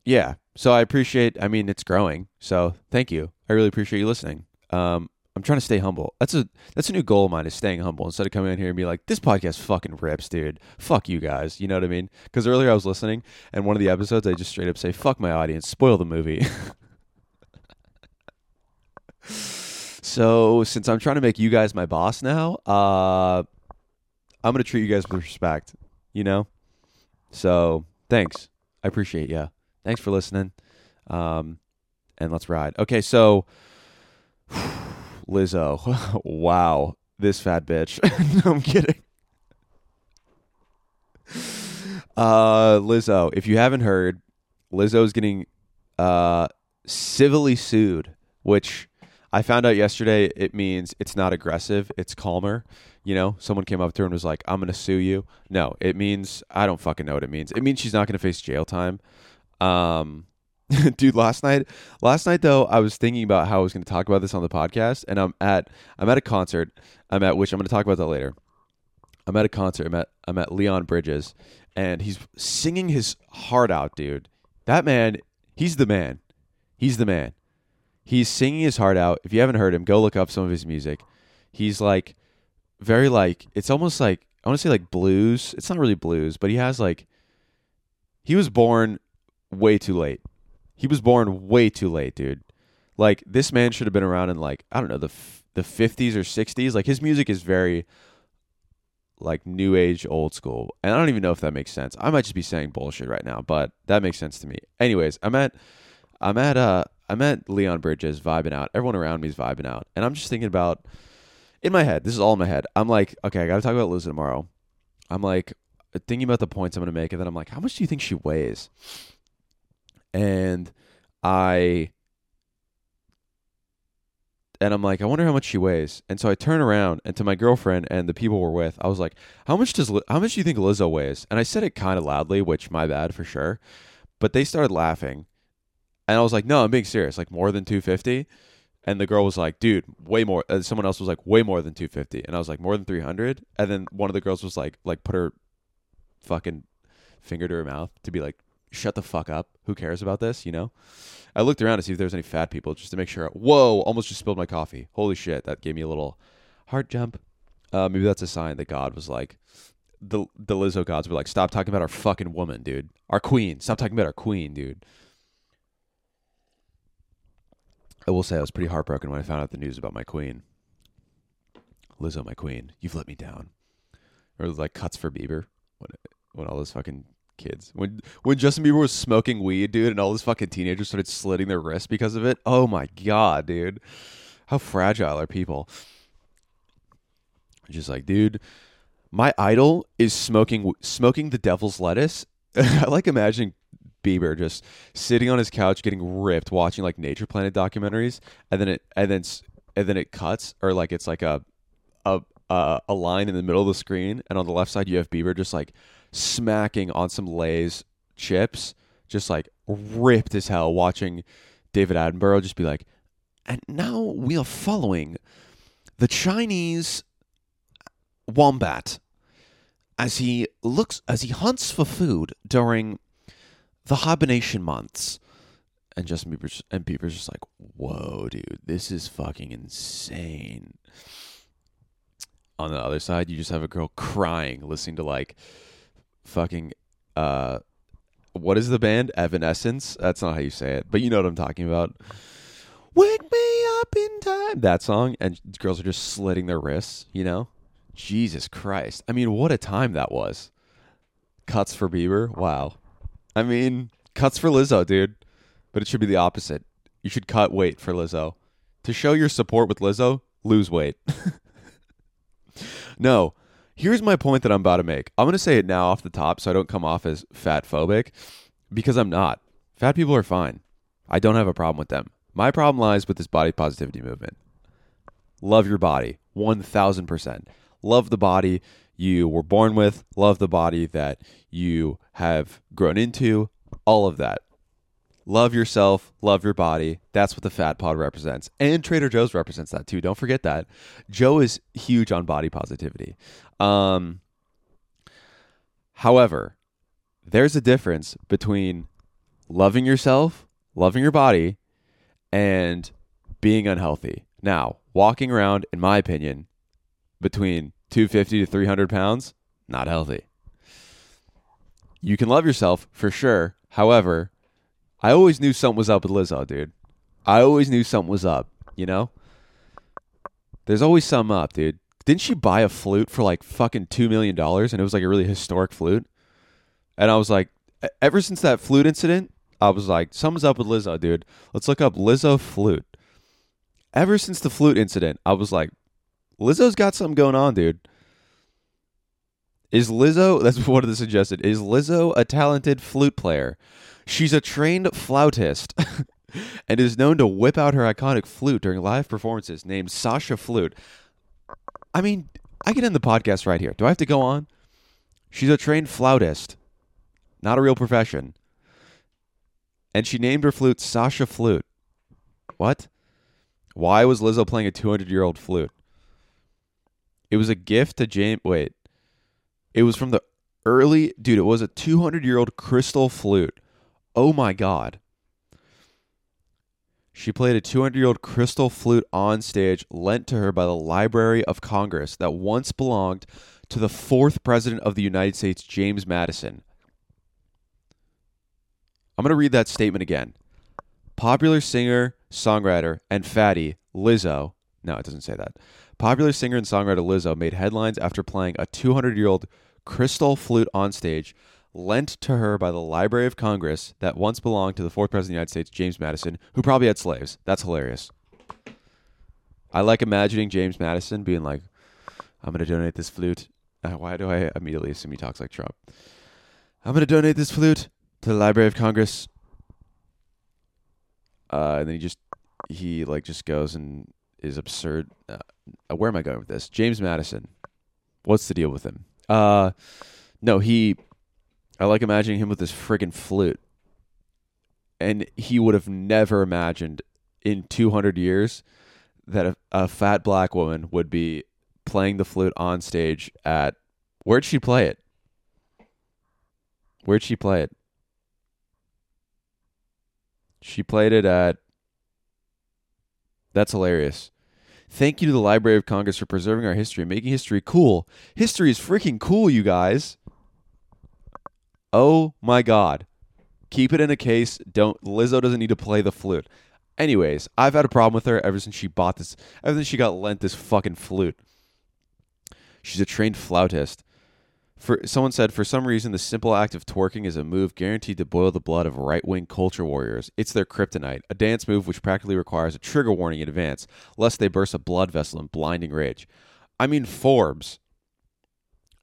yeah. So I appreciate, I mean, it's growing. So thank you. I really appreciate you listening. Um, I'm trying to stay humble. That's a that's a new goal of mine, is staying humble instead of coming in here and be like, this podcast fucking rips, dude. Fuck you guys. You know what I mean? Because earlier I was listening, and one of the episodes, I just straight up say, fuck my audience, spoil the movie. So since I'm trying to make you guys my boss now, uh, I'm going to treat you guys with respect, you know? So thanks. I appreciate you. Thanks for listening. Um, and let's ride. Okay, so... Lizzo. Wow. This fat bitch. No, I'm kidding. Uh, Lizzo, if you haven't heard, Lizzo's getting uh, civilly sued, which I found out yesterday. It means it's not aggressive. It's calmer. You know, someone came up to her and was like, I'm going to sue you. No, it means, I don't fucking know what it means. It means she's not going to face jail time. Um... Dude, last night, last night though, I was thinking about how I was going to talk about this on the podcast, and I'm at, I'm at a concert, I'm at which I'm going to talk about that later. I'm at a concert, I'm at, I'm at Leon Bridges, and he's singing his heart out, dude. That man, he's the man, he's the man. He's singing his heart out. If you haven't heard him, go look up some of his music. He's like, very like, it's almost like, I want to say like blues. It's not really blues, but he has like, he was born way too late. He was born way too late, dude. Like, this man should have been around in, like, I don't know, the f- the fifties or sixties. Like, his music is very, like, new age, old school. And I don't even know if that makes sense. I might just be saying bullshit right now, but that makes sense to me. Anyways, I'm at, I'm at, uh, I'm at Leon Bridges vibing out. Everyone around me is vibing out. And I'm just thinking about, in my head, this is all in my head. I'm like, okay, I got to talk about Lizzo tomorrow. I'm like, thinking about the points I'm going to make. And then I'm like, how much do you think she weighs? And I, and I'm like, I wonder how much she weighs. And so I turn around and to my girlfriend and the people we're with, I was like, how much does, how much do you think Lizzo weighs? And I said it kind of loudly, which my bad for sure. But they started laughing. And I was like, no, I'm being serious. Like more than two fifty. And the girl was like, dude, way more. And someone else was like, way more than two fifty. And I was like, more than three hundred. And then one of the girls was like, like put her fucking finger to her mouth to be like, shut the fuck up. Who cares about this? You know, I looked around to see if there was any fat people just to make sure. Whoa, almost just spilled my coffee. Holy shit. That gave me a little heart jump. Uh, maybe that's a sign that God was like, the, the Lizzo gods were like, stop talking about our fucking woman, dude. Our queen. Stop talking about our queen, dude. I will say I was pretty heartbroken when I found out the news about my queen. Lizzo, my queen. You've let me down. Or like cuts for Bieber. When, when all those fucking kids. When when Justin Bieber was smoking weed, dude, and all these fucking teenagers started slitting their wrists because of it. Oh my God, dude. How fragile are people? Just like, dude, my idol is smoking smoking the devil's lettuce. I like imagining Bieber just sitting on his couch getting ripped, watching like Nature Planet documentaries, and then it and then and then it cuts, or like it's like a a uh, a line in the middle of the screen, and on the left side you have Bieber just like smacking on some Lay's chips, just like ripped as hell, watching David Attenborough just be like, and now we are following the Chinese wombat as he looks as he hunts for food during the hibernation months. And Justin Bieber and Bieber's just like, whoa, dude, this is fucking insane. On the other side, you just have a girl crying, listening to like fucking uh, what is the band? Evanescence. That's not how you say it, but you know what I'm talking about. Wake me up in time. That song, and girls are just slitting their wrists. You know, Jesus Christ. I mean, what a time that was. Cuts for Bieber. Wow. I mean, cuts for Lizzo, dude. But it should be the opposite. You should cut weight for Lizzo. To show your support with Lizzo, lose weight. No, here's my point that I'm about to make. I'm going to say it now off the top so I don't come off as fat phobic, because I'm not. Fat people are fine. I don't have a problem with them. My problem lies with this body positivity movement. Love your body, one thousand percent. Love the body you were born with. Love the body that you have grown into. All of that. Love yourself, love your body. That's what the Fat Pod represents. And Trader Joe's represents that too. Don't forget that. Joe is huge on body positivity. Um, however, there's a difference between loving yourself, loving your body, and being unhealthy. Now, walking around, in my opinion, between two hundred fifty to three hundred pounds, not healthy. You can love yourself for sure. However, I always knew something was up with Lizzo, dude. I always knew something was up, you know? There's always something up, dude. Didn't she buy a flute for like fucking two million dollars, and it was like a really historic flute? And I was like, ever since that flute incident, I was like, something's up with Lizzo, dude. Let's look up Lizzo flute. Ever since the flute incident, I was like, Lizzo's got something going on, dude. Is Lizzo, that's what it suggested, is Lizzo a talented flute player? She's a trained flautist and is known to whip out her iconic flute during live performances, named Sasha Flute. I mean, I can end the podcast right here. Do I have to go on? She's a trained flautist, not a real profession. And she named her flute Sasha Flute. What? Why was Lizzo playing a two hundred year old flute? It was a gift to James. Wait. It was from the early. Dude, it was a two hundred year old crystal flute. Oh my God. She played a two hundred year old crystal flute on stage lent to her by the Library of Congress that once belonged to the fourth president of the United States, James Madison. I'm going to read that statement again. Popular singer, songwriter, and fatty Lizzo. No, it doesn't say that. Popular singer and songwriter Lizzo made headlines after playing a two hundred year old crystal flute on stage lent to her by the Library of Congress that once belonged to the fourth president of the United States, James Madison, who probably had slaves. That's hilarious. I like imagining James Madison being like, I'm going to donate this flute. Why do I immediately assume he talks like Trump? I'm going to donate this flute to the Library of Congress. Uh, and then he just, he like just goes and is absurd. Uh, where am I going with this? James Madison. What's the deal with him? Uh, no, he... I like imagining him with this friggin' flute. And he would have never imagined in two hundred years that a, a fat black woman would be playing the flute on stage at... Where'd she play it? Where'd she play it? She played it at... That's hilarious. Thank you to the Library of Congress for preserving our history and making history cool. History is freaking cool, you guys. Oh my God. Keep it in a case. Don't Lizzo doesn't need to play the flute. Anyways, I've had a problem with her ever since she bought this ever since she got lent this fucking flute. She's a trained flautist. For someone said, for some reason, the simple act of twerking is a move guaranteed to boil the blood of right-wing culture warriors. It's their kryptonite, a dance move which practically requires a trigger warning in advance, lest they burst a blood vessel in blinding rage. I mean, Forbes.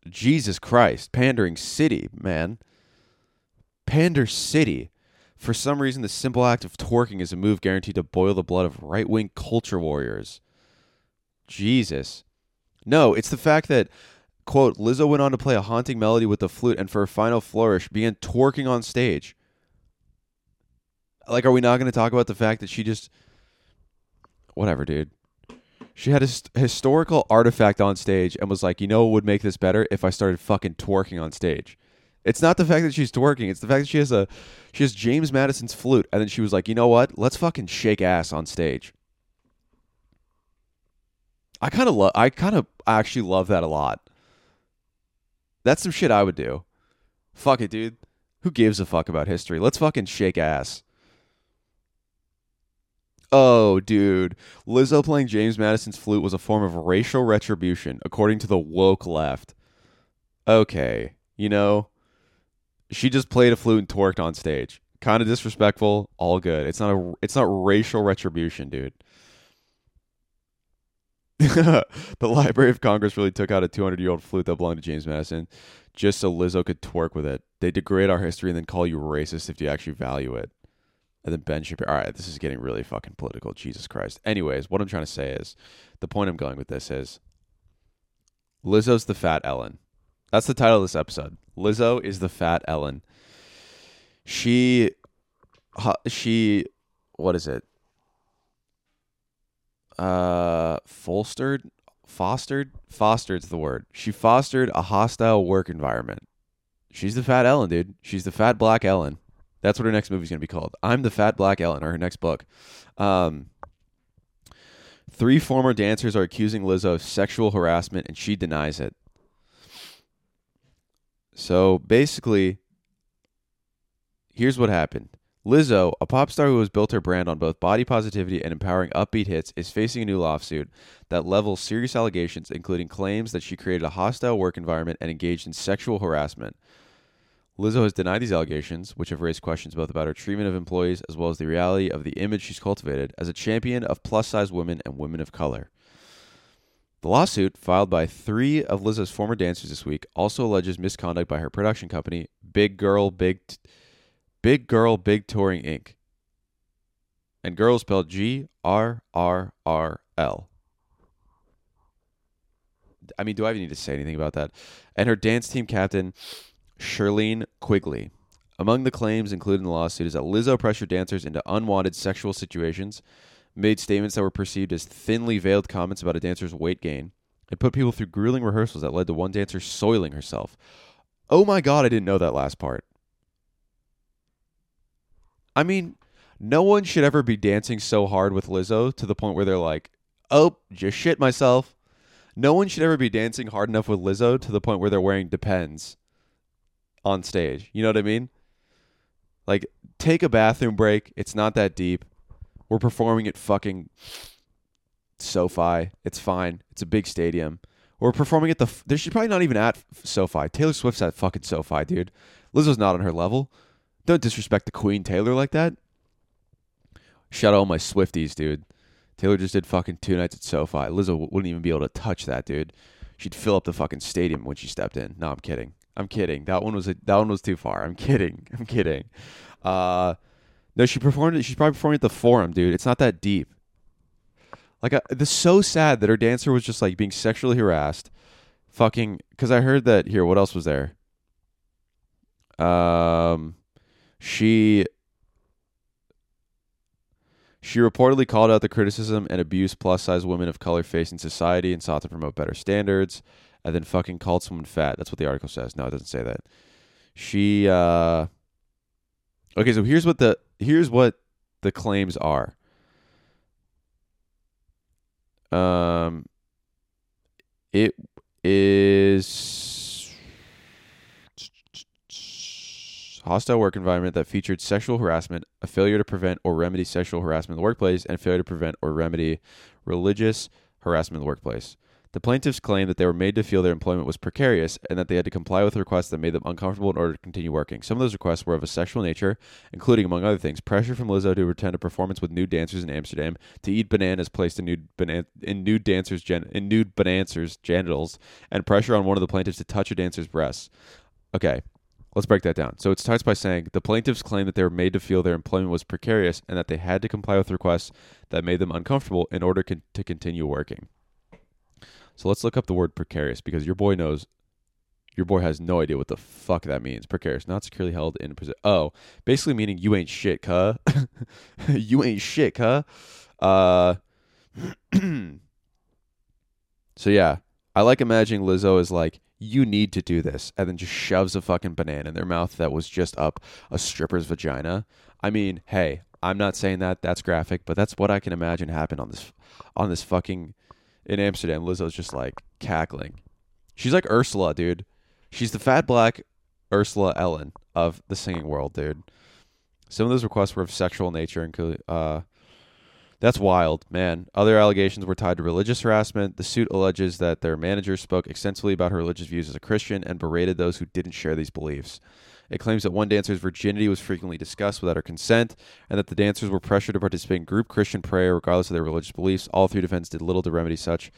Jesus Christ. Pandering city, man. Pander city. For some reason, the simple act of twerking is a move guaranteed to boil the blood of right-wing culture warriors. Jesus. No, it's the fact that, quote, Lizzo went on to play a haunting melody with the flute and for a final flourish began twerking on stage. Like, are we not going to talk about the fact that she just... Whatever, dude. She had a st- historical artifact on stage and was like, you know what would make this better? If I started fucking twerking on stage. It's not the fact that she's twerking. It's the fact that she has a, she has James Madison's flute. And then she was like, you know what? Let's fucking shake ass on stage. I kind of love, I kind of actually love that a lot. That's some shit I would do. Fuck it, dude. Who gives a fuck about history? Let's fucking shake ass. Oh, dude. Lizzo playing James Madison's flute was a form of racial retribution, according to the woke left. Okay. You know, she just played a flute and twerked on stage. Kind of disrespectful. All good. It's not a, it's not racial retribution, dude. The Library of Congress really took out a two hundred year old flute that belonged to James Madison just so Lizzo could twerk with it. They degrade our history and then call you racist if you actually value it. And then Ben Shapiro. All right, this is getting really fucking political. Jesus Christ. Anyways, what I'm trying to say is, the point I'm going with this is, Lizzo's the fat Ellen. That's the title of this episode. Lizzo is the fat Ellen. She, she, what is it? Uh, fostered, fostered, fostered's the word. She fostered a hostile work environment. She's the fat Ellen, dude. She's the fat black Ellen. That's what her next movie's gonna be called. I'm the Fat Black Ellen, or her next book. Um, three former dancers are accusing Lizzo of sexual harassment, and she denies it. So basically, here's what happened. Lizzo, a pop star who has built her brand on both body positivity and empowering upbeat hits, is facing a new lawsuit that levels serious allegations, including claims that she created a hostile work environment and engaged in sexual harassment. Lizzo has denied these allegations, which have raised questions both about her treatment of employees as well as the reality of the image she's cultivated as a champion of plus-size women and women of color. The lawsuit, filed by three of Lizzo's former dancers this week, also alleges misconduct by her production company, Big Girl Big T- Big Girl Big Touring Incorporated. And girl spelled G R R R L. I mean, do I even need to say anything about that? And her dance team captain, Shirlene Quigley. Among the claims included in the lawsuit is that Lizzo pressured dancers into unwanted sexual situations, made statements that were perceived as thinly veiled comments about a dancer's weight gain, and put people through grueling rehearsals that led to one dancer soiling herself. Oh my God, I didn't know that last part. I mean, no one should ever be dancing so hard with Lizzo to the point where they're like, oh, just shit myself. No one should ever be dancing hard enough with Lizzo to the point where they're wearing Depends on stage. You know what I mean? Like, take a bathroom break. It's not that deep. We're performing at fucking SoFi. It's fine. It's a big stadium. We're performing at the... F- She's probably not even at SoFi. Taylor Swift's at fucking SoFi, dude. Lizzo's not on her level. Don't disrespect the Queen Taylor like that. Shout out all my Swifties, dude. Taylor just did fucking two nights at SoFi. Lizzo wouldn't even be able to touch that, dude. She'd fill up the fucking stadium when she stepped in. No, I'm kidding. I'm kidding. That one was a, that one was too far. I'm kidding. I'm kidding. Uh... No, she performed. She's probably performing at the Forum, dude. It's not that deep. Like, I, this is so sad that her dancer was just like being sexually harassed, fucking. Because I heard that here. What else was there? Um, she she reportedly called out the criticism and abuse plus size women of color face in society and sought to promote better standards, and then fucking called someone fat. That's what the article says. No, it doesn't say that. She. Uh, okay, so here's what the. Here's what the claims are. Um, it is hostile work environment that featured sexual harassment, a failure to prevent or remedy sexual harassment in the workplace, and a failure to prevent or remedy religious harassment in the workplace. The plaintiffs claim that they were made to feel their employment was precarious and that they had to comply with requests that made them uncomfortable in order to continue working. Some of those requests were of a sexual nature, including, among other things, pressure from Lizzo to attend a performance with nude dancers in Amsterdam, to eat bananas placed in nude, banan- in nude, dancers gen- in nude banancers' genitals, and pressure on one of the plaintiffs to touch a dancer's breasts. Okay, let's break that down. So it starts by saying, the plaintiffs claim that they were made to feel their employment was precarious and that they had to comply with requests that made them uncomfortable in order con- to continue working. So let's look up the word precarious, because your boy knows, your boy has no idea what the fuck that means. Precarious, not securely held in position. Oh, basically meaning you ain't shit, cuh. You ain't shit, cuh. Uh, so yeah, I like imagining Lizzo is like, you need to do this, and then just shoves a fucking banana in their mouth that was just up a stripper's vagina. I mean, hey, I'm not saying that. That's graphic, but that's what I can imagine happened on this, on this fucking. In Amsterdam, Lizzo's just like cackling. She's like Ursula, dude. She's the fat black Ursula Ellen of the singing world, dude. Some of those requests were of sexual nature, including uh, that's wild, man. Other allegations were tied to religious harassment. The suit alleges that their manager spoke extensively about her religious views as a Christian and berated those who didn't share these beliefs. It claims that one dancer's virginity was frequently discussed without her consent, and that the dancers were pressured to participate in group Christian prayer regardless of their religious beliefs. All three defendants did little to remedy such,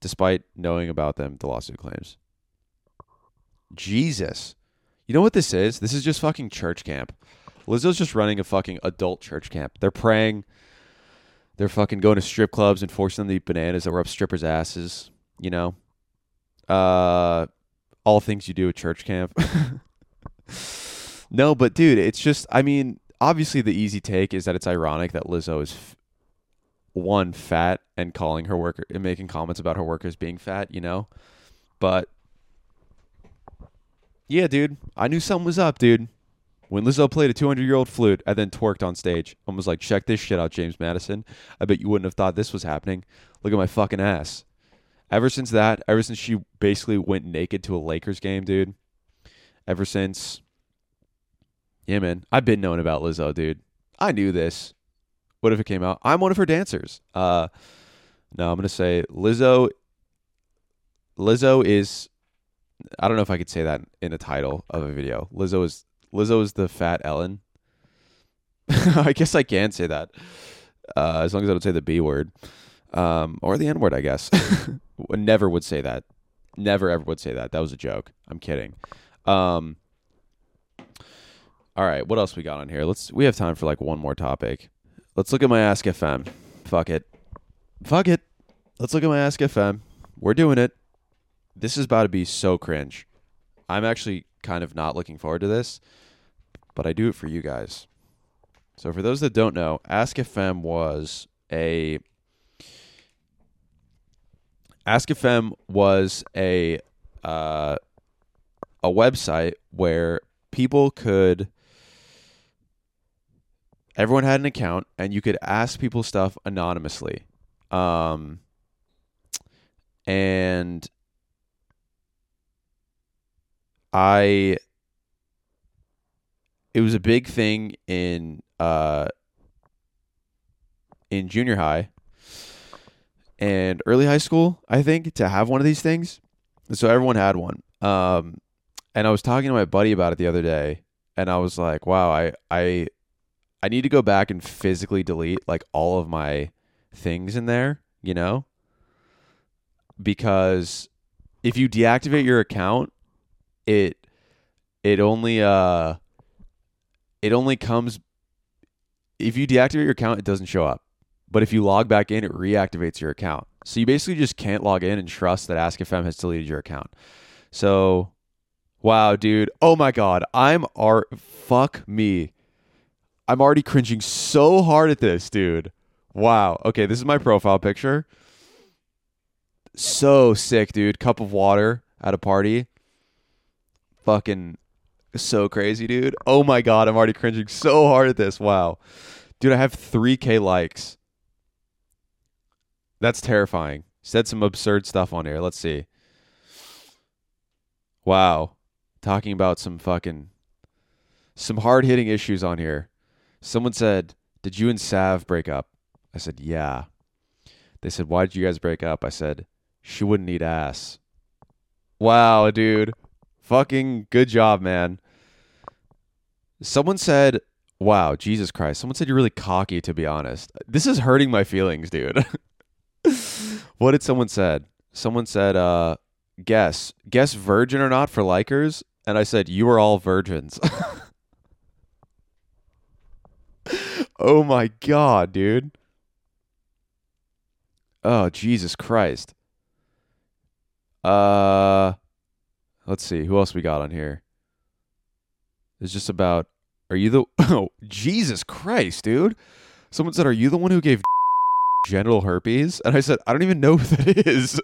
despite knowing about them, the lawsuit claims. Jesus. You know what this is? This is just fucking church camp. Lizzo's just running a fucking adult church camp. They're praying. They're fucking going to strip clubs and forcing them to eat bananas that were up strippers' asses. You know? Uh, all things you do at church camp. No, but dude, it's just, I mean, obviously the easy take is that it's ironic that Lizzo is, f- one, fat and calling her worker and making comments about her workers being fat, you know? But, yeah, dude, I knew something was up, dude. When Lizzo played a two hundred year old flute and then twerked on stage and was like, check this shit out, James Madison. I bet you wouldn't have thought this was happening. Look at my fucking ass. Ever since that, ever since she basically went naked to a Lakers game, dude. Ever since, yeah, man, I've been knowing about Lizzo, dude. I knew this. What if it came out? I'm one of her dancers. Uh, no, I'm going to say Lizzo. Lizzo is, I don't know if I could say that in a title of a video. Lizzo is, Lizzo is the fat Ellen. I guess I can say that. Uh, as long as I don't say the B word. Um, or the N word, I guess. Never would say that. Never ever would say that. That was a joke. I'm kidding. Um, all right, what else we got on here? Let's, we have time for like one more topic. Let's look at my Ask F M. Fuck it. Fuck it. Let's look at my Ask F M. We're doing it. This is about to be so cringe. I'm actually kind of not looking forward to this, but I do it for you guys. So for those that don't know, Ask F M was a Ask F M was a uh a website where people could, everyone had an account and you could ask people stuff anonymously. Um, and I, it was a big thing in, uh, in junior high and early high school, I think, to have one of these things. So everyone had one. Um, And I was talking to my buddy about it the other day, and I was like, wow, I I, I need to go back and physically delete like all of my things in there, you know? Because if you deactivate your account, it it only uh it only comes if you deactivate your account, it doesn't show up. But if you log back in, it reactivates your account. So you basically just can't log in and trust that Ask F M has deleted your account. So wow, dude. Oh, my God. I'm... Ar- Fuck me. I'm already cringing so hard at this, dude. Wow. Okay, this is my profile picture. So sick, dude. Cup of water at a party. Fucking so crazy, dude. Oh, my God. I'm already cringing so hard at this. Wow. Dude, I have three thousand likes. That's terrifying. Said some absurd stuff on here. Let's see. Wow. Talking about some fucking, some hard-hitting issues on here. Someone said, did you and Sav break up? I said, yeah. They said, why did you guys break up? I said, she wouldn't eat ass. Wow, dude. Fucking good job, man. Someone said, wow, Jesus Christ. Someone said you're really cocky, to be honest. This is hurting my feelings, dude. What did someone said? Someone said, uh, guess. Guess virgin or not for likers. And I said, you are all virgins. Oh my God, dude. Oh, Jesus Christ. Uh, let's see. Who else we got on here? It's just about, are you the, oh, Jesus Christ, dude. Someone said, are you the one who gave genital herpes? And I said, I don't even know who that is.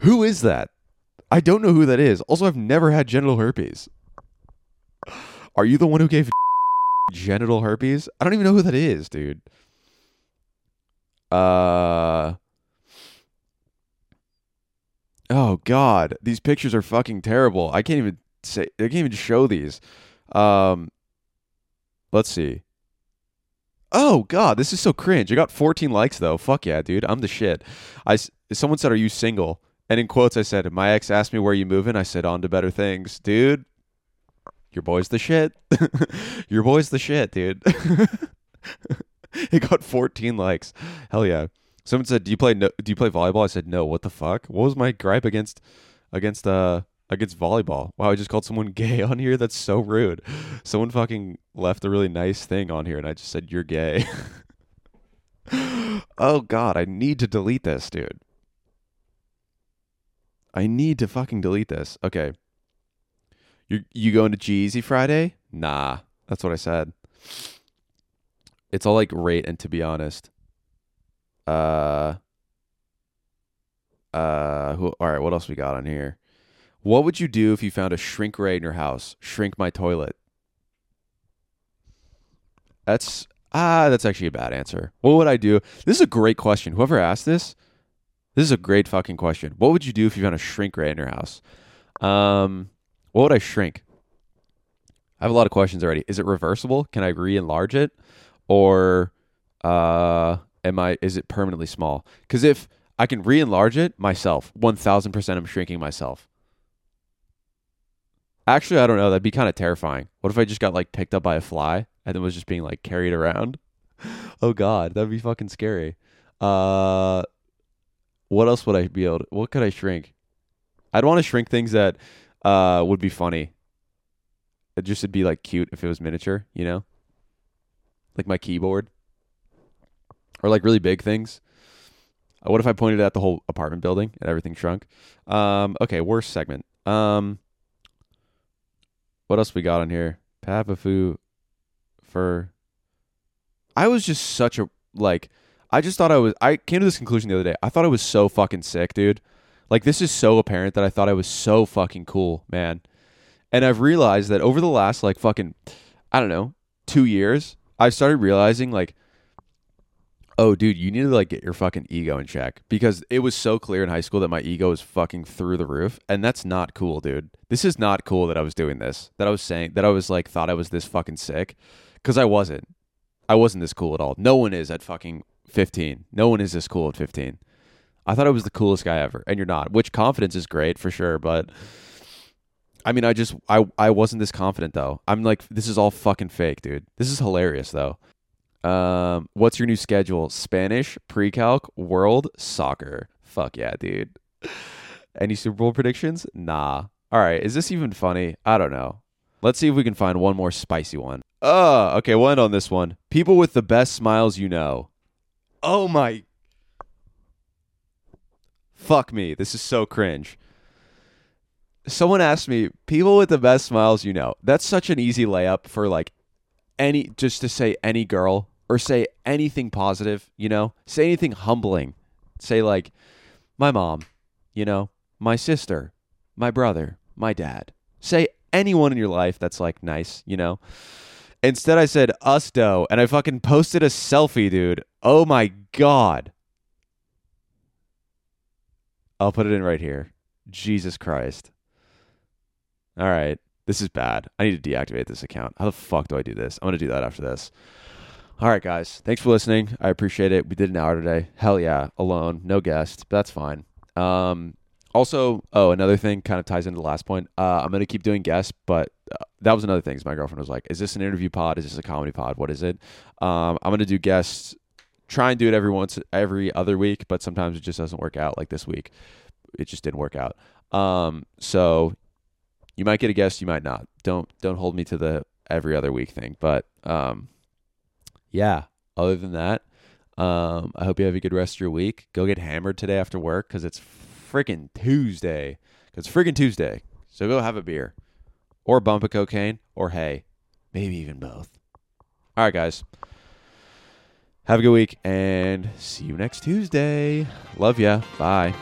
Who is that? I don't know who that is. Also, I've never had genital herpes. Are you the one who gave genital herpes? I don't even know who that is, dude. Uh... Oh God, these pictures are fucking terrible. I can't even say, I can't even show these. Um, let's see. Oh God, this is so cringe. I got fourteen likes though. Fuck yeah, dude. I'm the shit. I, someone said, are you single? And in quotes, I said, my ex asked me where you moving. I said, on to better things, dude. Your boy's the shit. Your boy's the shit, dude. It got fourteen likes. Hell yeah. Someone said, "Do you play no, do you play volleyball?" I said, "No, what the fuck? What was my gripe against against uh against volleyball? Wow, I just called someone gay on here. That's so rude." Someone fucking left a really nice thing on here and I just said, "You're gay." Oh God, I need to delete this, dude. I need to fucking delete this. Okay. You you going to G-Eazy Friday? Nah, that's what I said. It's all like rate and to be honest. Uh, uh, who, all right, what else we got on here? What would you do if you found a shrink ray in your house? Shrink my toilet. That's, ah, that's actually a bad answer. What would I do? This is a great question. Whoever asked this, this is a great fucking question. What would you do if you found a shrink ray in your house? Um, what would I shrink? I have a lot of questions already. Is it reversible? Can I re-enlarge it? Or, uh... Am I? Is it permanently small? Because if I can re-enlarge it myself, one thousand percent I'm shrinking myself. Actually, I don't know. That'd be kind of terrifying. What if I just got like picked up by a fly and then was just being like carried around? Oh God, that'd be fucking scary. Uh, what else would I be able to, what could I shrink? I'd want to shrink things that uh would be funny. It just would be like cute if it was miniature, you know? Like my keyboard. Or like really big things. What if I pointed at the whole apartment building and everything shrunk? Um, okay, worst segment. Um, what else we got on here? Papafu for... I was just such a... Like, I just thought I was... I came to this conclusion the other day. I thought I was so fucking sick, dude. Like, this is so apparent that I thought I was so fucking cool, man. And I've realized that over the last, like, fucking... I don't know, two years, I've started realizing, like... Oh, dude, you need to, like, get your fucking ego in check because it was so clear in high school that my ego was fucking through the roof, and that's not cool, dude. This is not cool that I was doing this, that I was saying, that I was, like, thought I was this fucking sick because I wasn't. I wasn't this cool at all. No one is at fucking fifteen. No one is this cool at fifteen. I thought I was the coolest guy ever, and you're not, which confidence is great for sure, but, I mean, I just, I, I wasn't this confident, though. I'm like, this is all fucking fake, dude. This is hilarious, though. Um, what's your new schedule? Spanish, pre-calc, world, soccer. Fuck yeah, dude. Any Super Bowl predictions? Nah. All right. Is this even funny? I don't know. Let's see if we can find one more spicy one. Oh, uh, okay. We'll end on this one. People with the best smiles, you know. Oh my. Fuck me. This is so cringe. Someone asked me, people with the best smiles, you know. That's such an easy layup for like any, just to say any girl. Or say anything positive, you know? Say anything humbling. Say, like, my mom, you know? My sister, my brother, my dad. Say anyone in your life that's, like, nice, you know? Instead, I said, us dough, and I fucking posted a selfie, dude. Oh, my God. I'll put it in right here. Jesus Christ. All right. This is bad. I need to deactivate this account. How the fuck do I do this? I'm going to do that after this. All right, guys. Thanks for listening. I appreciate it. We did an hour today. Hell yeah. Alone. No guest. But that's fine. Um, also, oh, another thing kind of ties into the last point. Uh, I'm going to keep doing guests, but uh, that was another thing. My girlfriend was like, is this an interview pod? Is this a comedy pod? What is it? Um, I'm going to do guests. Try and do it every once, every other week, but sometimes it just doesn't work out. Like this week, it just didn't work out. Um, so you might get a guest, you might not. Don't don't hold me to the every other week thing. But um, yeah. Other than that, um, I hope you have a good rest of your week. Go get hammered today after work because it's freaking Tuesday. It's freaking Tuesday. So go have a beer, or bump of cocaine, or hey, maybe even both. All right, guys. Have a good week, and see you next Tuesday. Love ya. Bye.